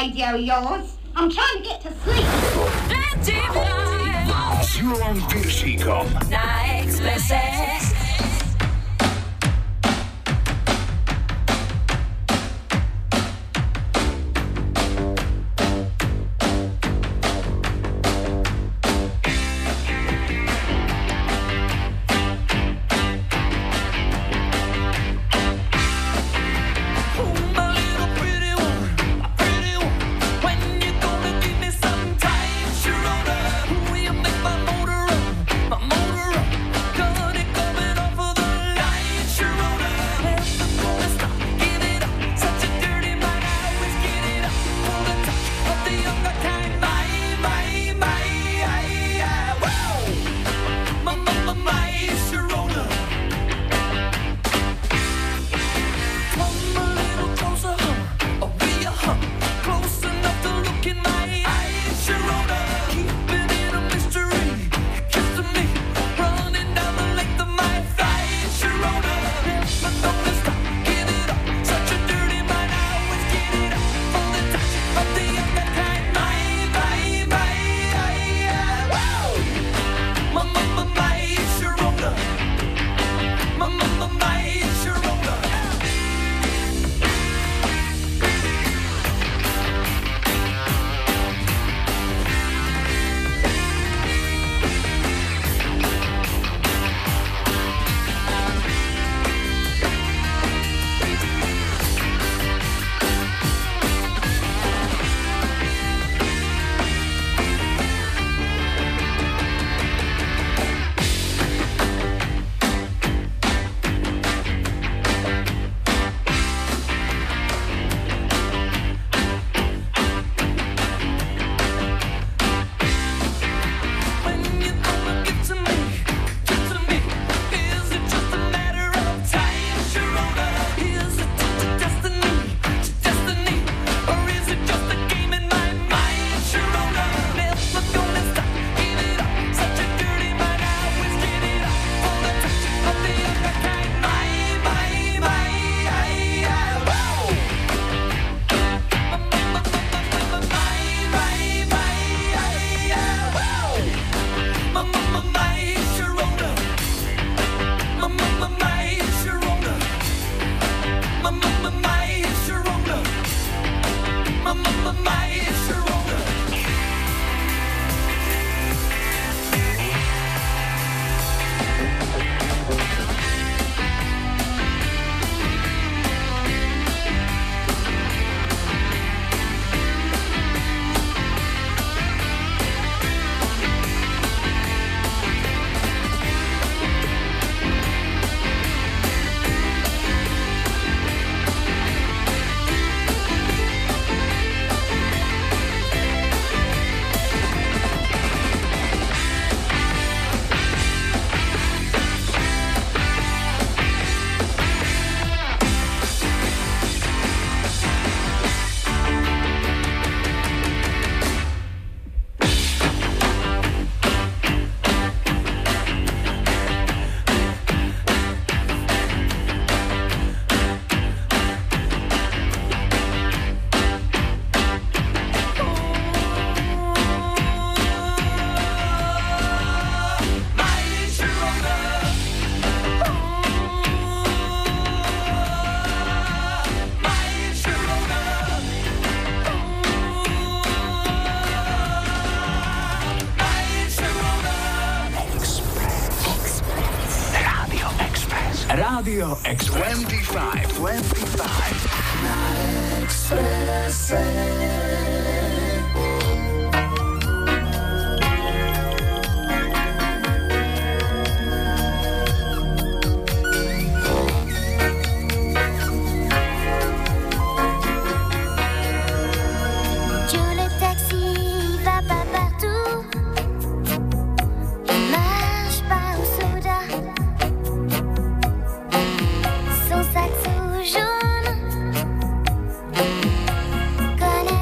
radio, yours. I'm trying to get to sleep. S Júlom Piršíkom na Expresse. Express 25 na Expresse. Dieu, le taxi va pas partout. On marche pas au soda. Saxo jaune, connais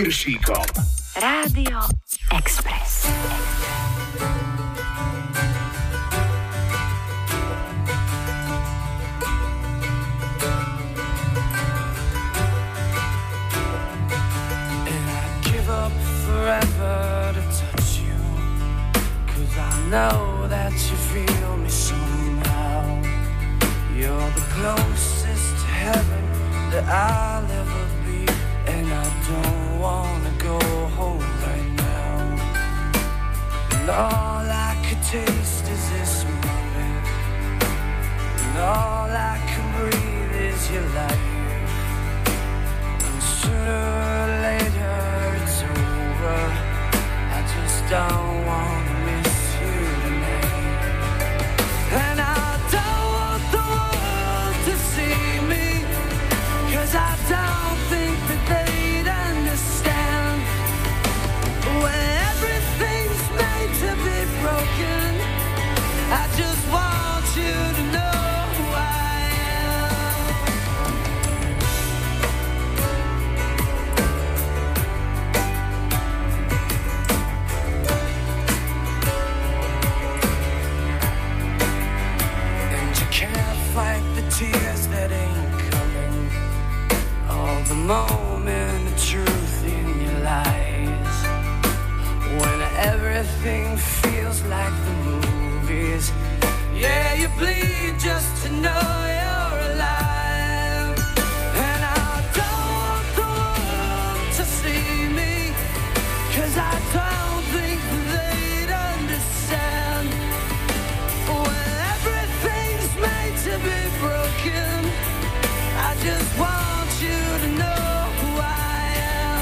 Piršíkom. Rádio Express. Forever to touch you, 'cause I know that you feel me somehow. You're the closest to heaven that I'll ever be, and I don't wanna go home right now. And all I could taste is this moment, and all I can breathe is your life. And sooner or later it's over. I just don't want to miss you tonight. And I don't want the world to see me, 'cause I don't think that they'd understand. When everything's made to be broken, I just want you to know who I am. Tears that ain't coming, all the moment, the truth in your lies. When everything feels like the movies, yeah, you bleed just to know you're alive. And I don't want the world to see me, 'cause I don't think they'd understand. When everything's made to be broken, I just want you to know who I am.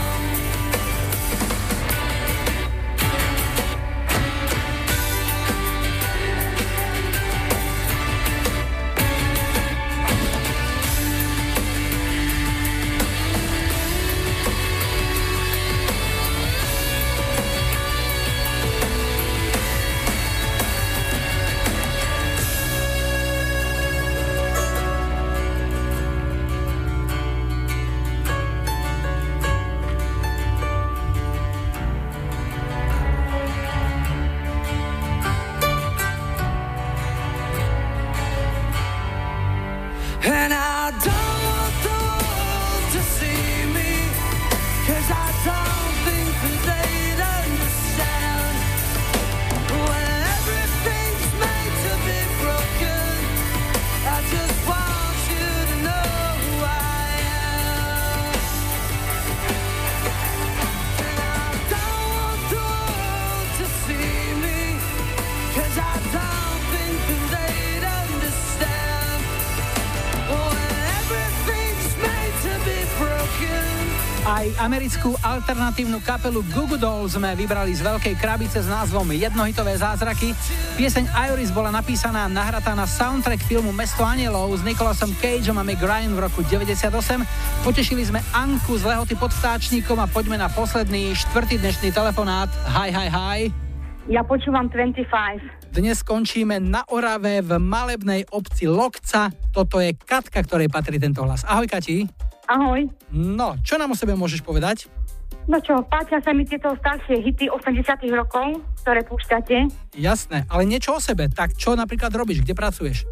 Americkú alternatívnu kapelu Goo Goo Dolls sme vybrali z veľkej krabice s názvom Jednohitové zázraky. Pieseň Iris bola napísaná a nahratá na soundtrack filmu Mesto anielov s Nicolasom Cageom a Meg Ryan v roku 98. Potešili sme Anku z Lehoty pod vtáčnikom a poďme na posledný, štvrtý dnešný telefonát. Hi, hi, hi. Ja počúvam 25. Dnes skončíme na Orave v malebnej obci Lokca. Toto je Katka, ktorej patrí tento hlas. Ahoj, Kati. Ahoj. No, čo nám o sebe môžeš povedať? No čo, páčia sa mi tieto staršie hity 80-tych rokov, ktoré púšťate. Jasné, ale niečo o sebe. Tak čo napríklad robíš? Kde pracuješ?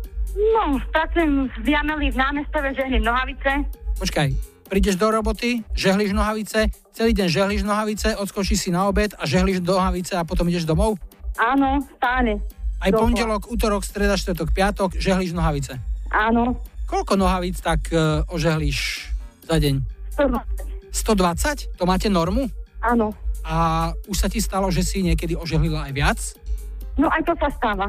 No, pracujem v Jameli v námestove, žehlím nohavice. Počkaj, prídeš do roboty, žehlíš nohavice, celý deň žehlíš nohavice, odskočíš si na obed a žehlíš nohavice a potom ideš domov? Áno, stále. Aj domov. Pondelok, utorok, streda, štvrtok, piatok, žehlíš nohavice? Áno. Koľko nohavic tak ožehlíš za deň? 120. 120? To máte normu? Áno. A už sa ti stalo, že si niekedy ožehlila aj viac? No aj to sa stáva.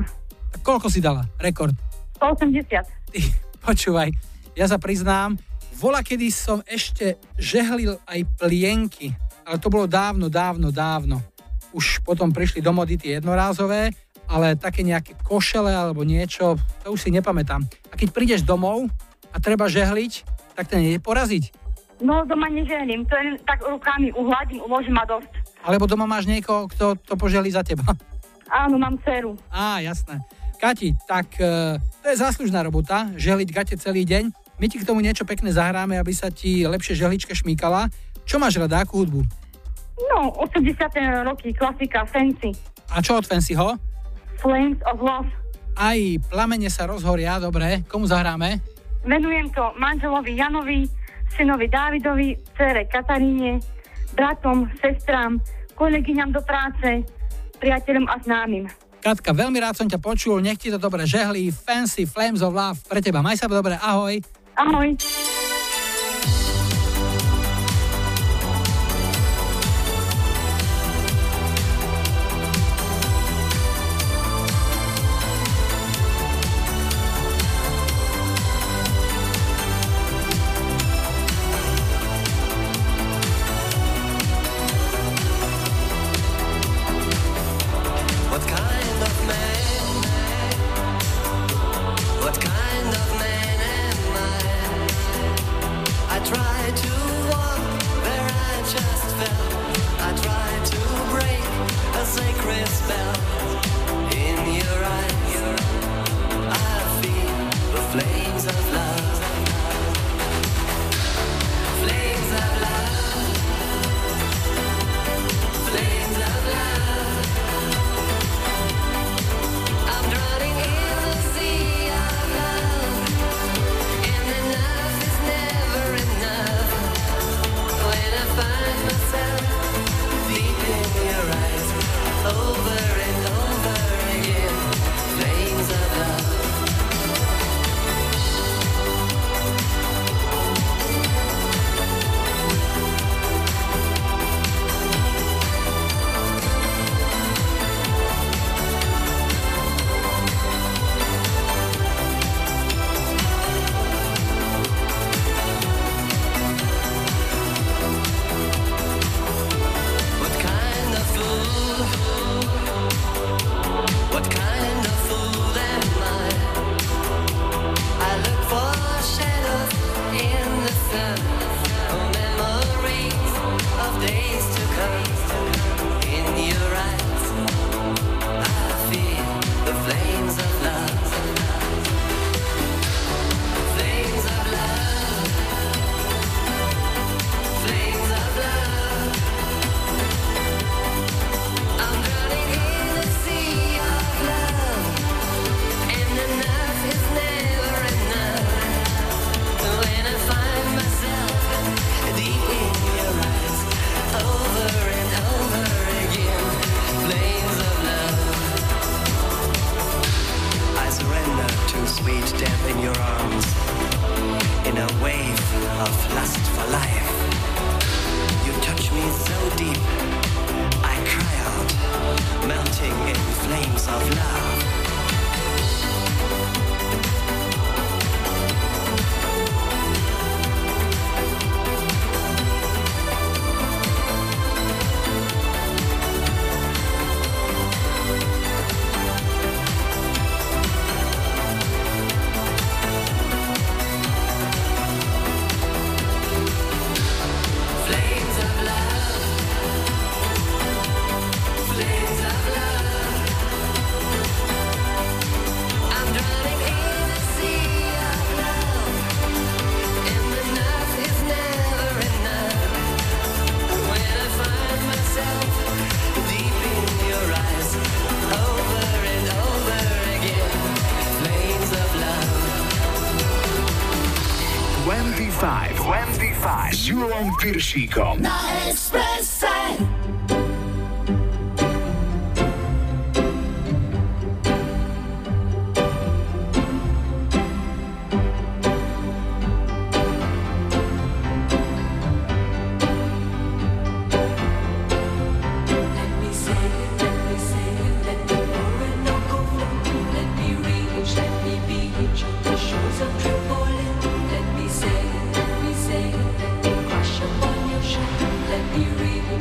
Tak koľko si dala? Rekord? 180. Ty, počúvaj, ja sa priznám, volakedy som ešte žehlil aj plienky, ale to bolo dávno. Už potom prišli do mody tie jednorázové, ale také nejaké košele alebo niečo, to už si nepamätám. A keď prídeš domov a treba žehliť, tak to nejde poraziť? No, doma nežehlím. To len tak rukami uhladím, uložím a dosť. Alebo doma máš niekoho, kto to požehlí za teba? Áno, mám dceru. Á, jasné. Kati, tak to je záslužná robota, žehliť gate celý deň. My ti k tomu niečo pekné zahráme, aby sa ti lepšie žehlička šmíkala. Čo máš rada, akú hudbu? No, 80. roky, klasika, Fancy. A čo od Fancyho? Flames of Love. Aj plamene sa rozhoria, dobre. Komu zahráme? Venujem to manželovi Janovi, synovi Dávidovi, dcére Kataríne, bratom, sestrám, kolegyňam do práce, priateľom a známym. Katka, veľmi rád som ťa počul, nech ti to dobre žehlí. Fancy, Flames of Love, pre teba. Maj sa dobre, ahoj. Ahoj. Piršíkom na Expresse. Let me read.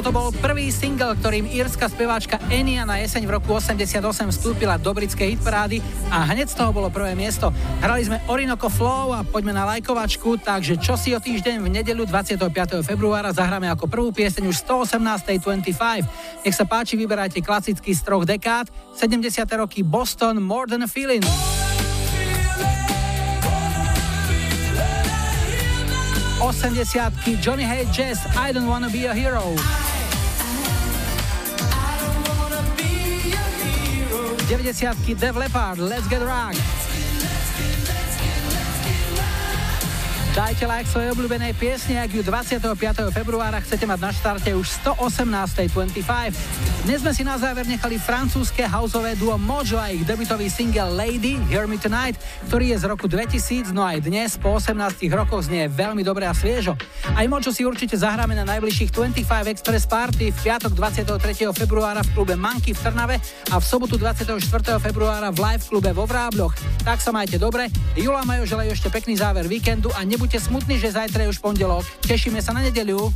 Toto bol prvý single, ktorým írska speváčka Enya na jeseň v roku 88 vstúpila do britskej hitparády a hneď z toho bolo prvé miesto. Hrali sme Orinoco Flow a poďme na lajkovačku, takže čo si o týždeň v nedeľu 25. februára zahráme ako prvú pieseň už 118.25. Nech sa páči, vyberajte klasický z troch dekád, 70. roky Boston, More Than a Feeling. Osemdesiatky Johnny Hate Jazz, I Don't Wanna Be a Hero. Deväťdesiatky Def Leppard, Let's Get Rock. Dajte like svojej obľúbenej piesne, ak ju 25. februára chcete mať na štarte už 118.25. Dnes sme si na záver nechali francúzske houseové duo Mojo a ich debutový single Lady, Hear Me Tonight, ktorý je z roku 2000, no aj dnes po 18 rokoch znie veľmi dobre a sviežo. Aj Mojo si určite zahráme na najbližších 25 Express Party v piatok 23. februára v klube Manky v Trnave a v sobotu 24. februára v live klube vo Vrábloch. Tak sa majte dobre, Jula Majo želajú ešte pekný záver víkendu a nebuďte smutní, že zajtra je už pondelok. Tešíme sa na nedeľu.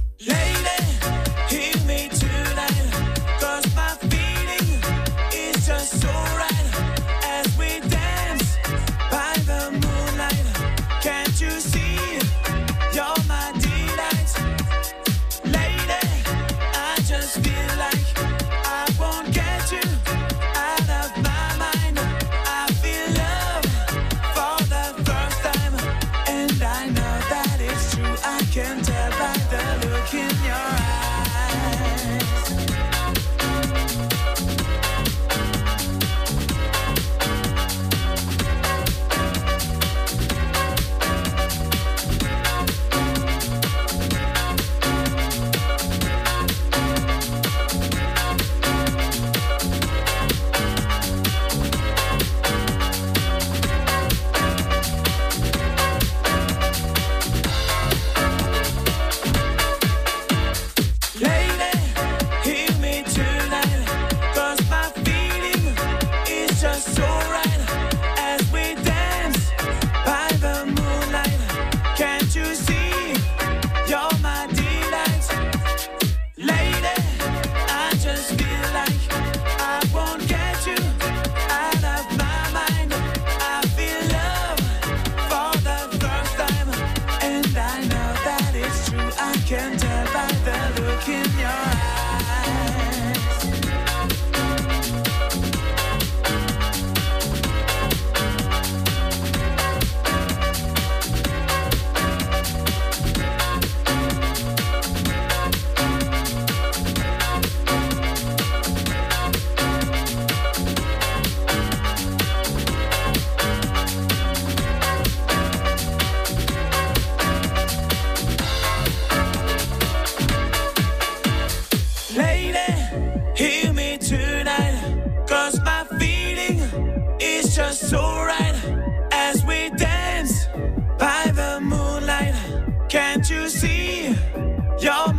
Can't you see? Yo.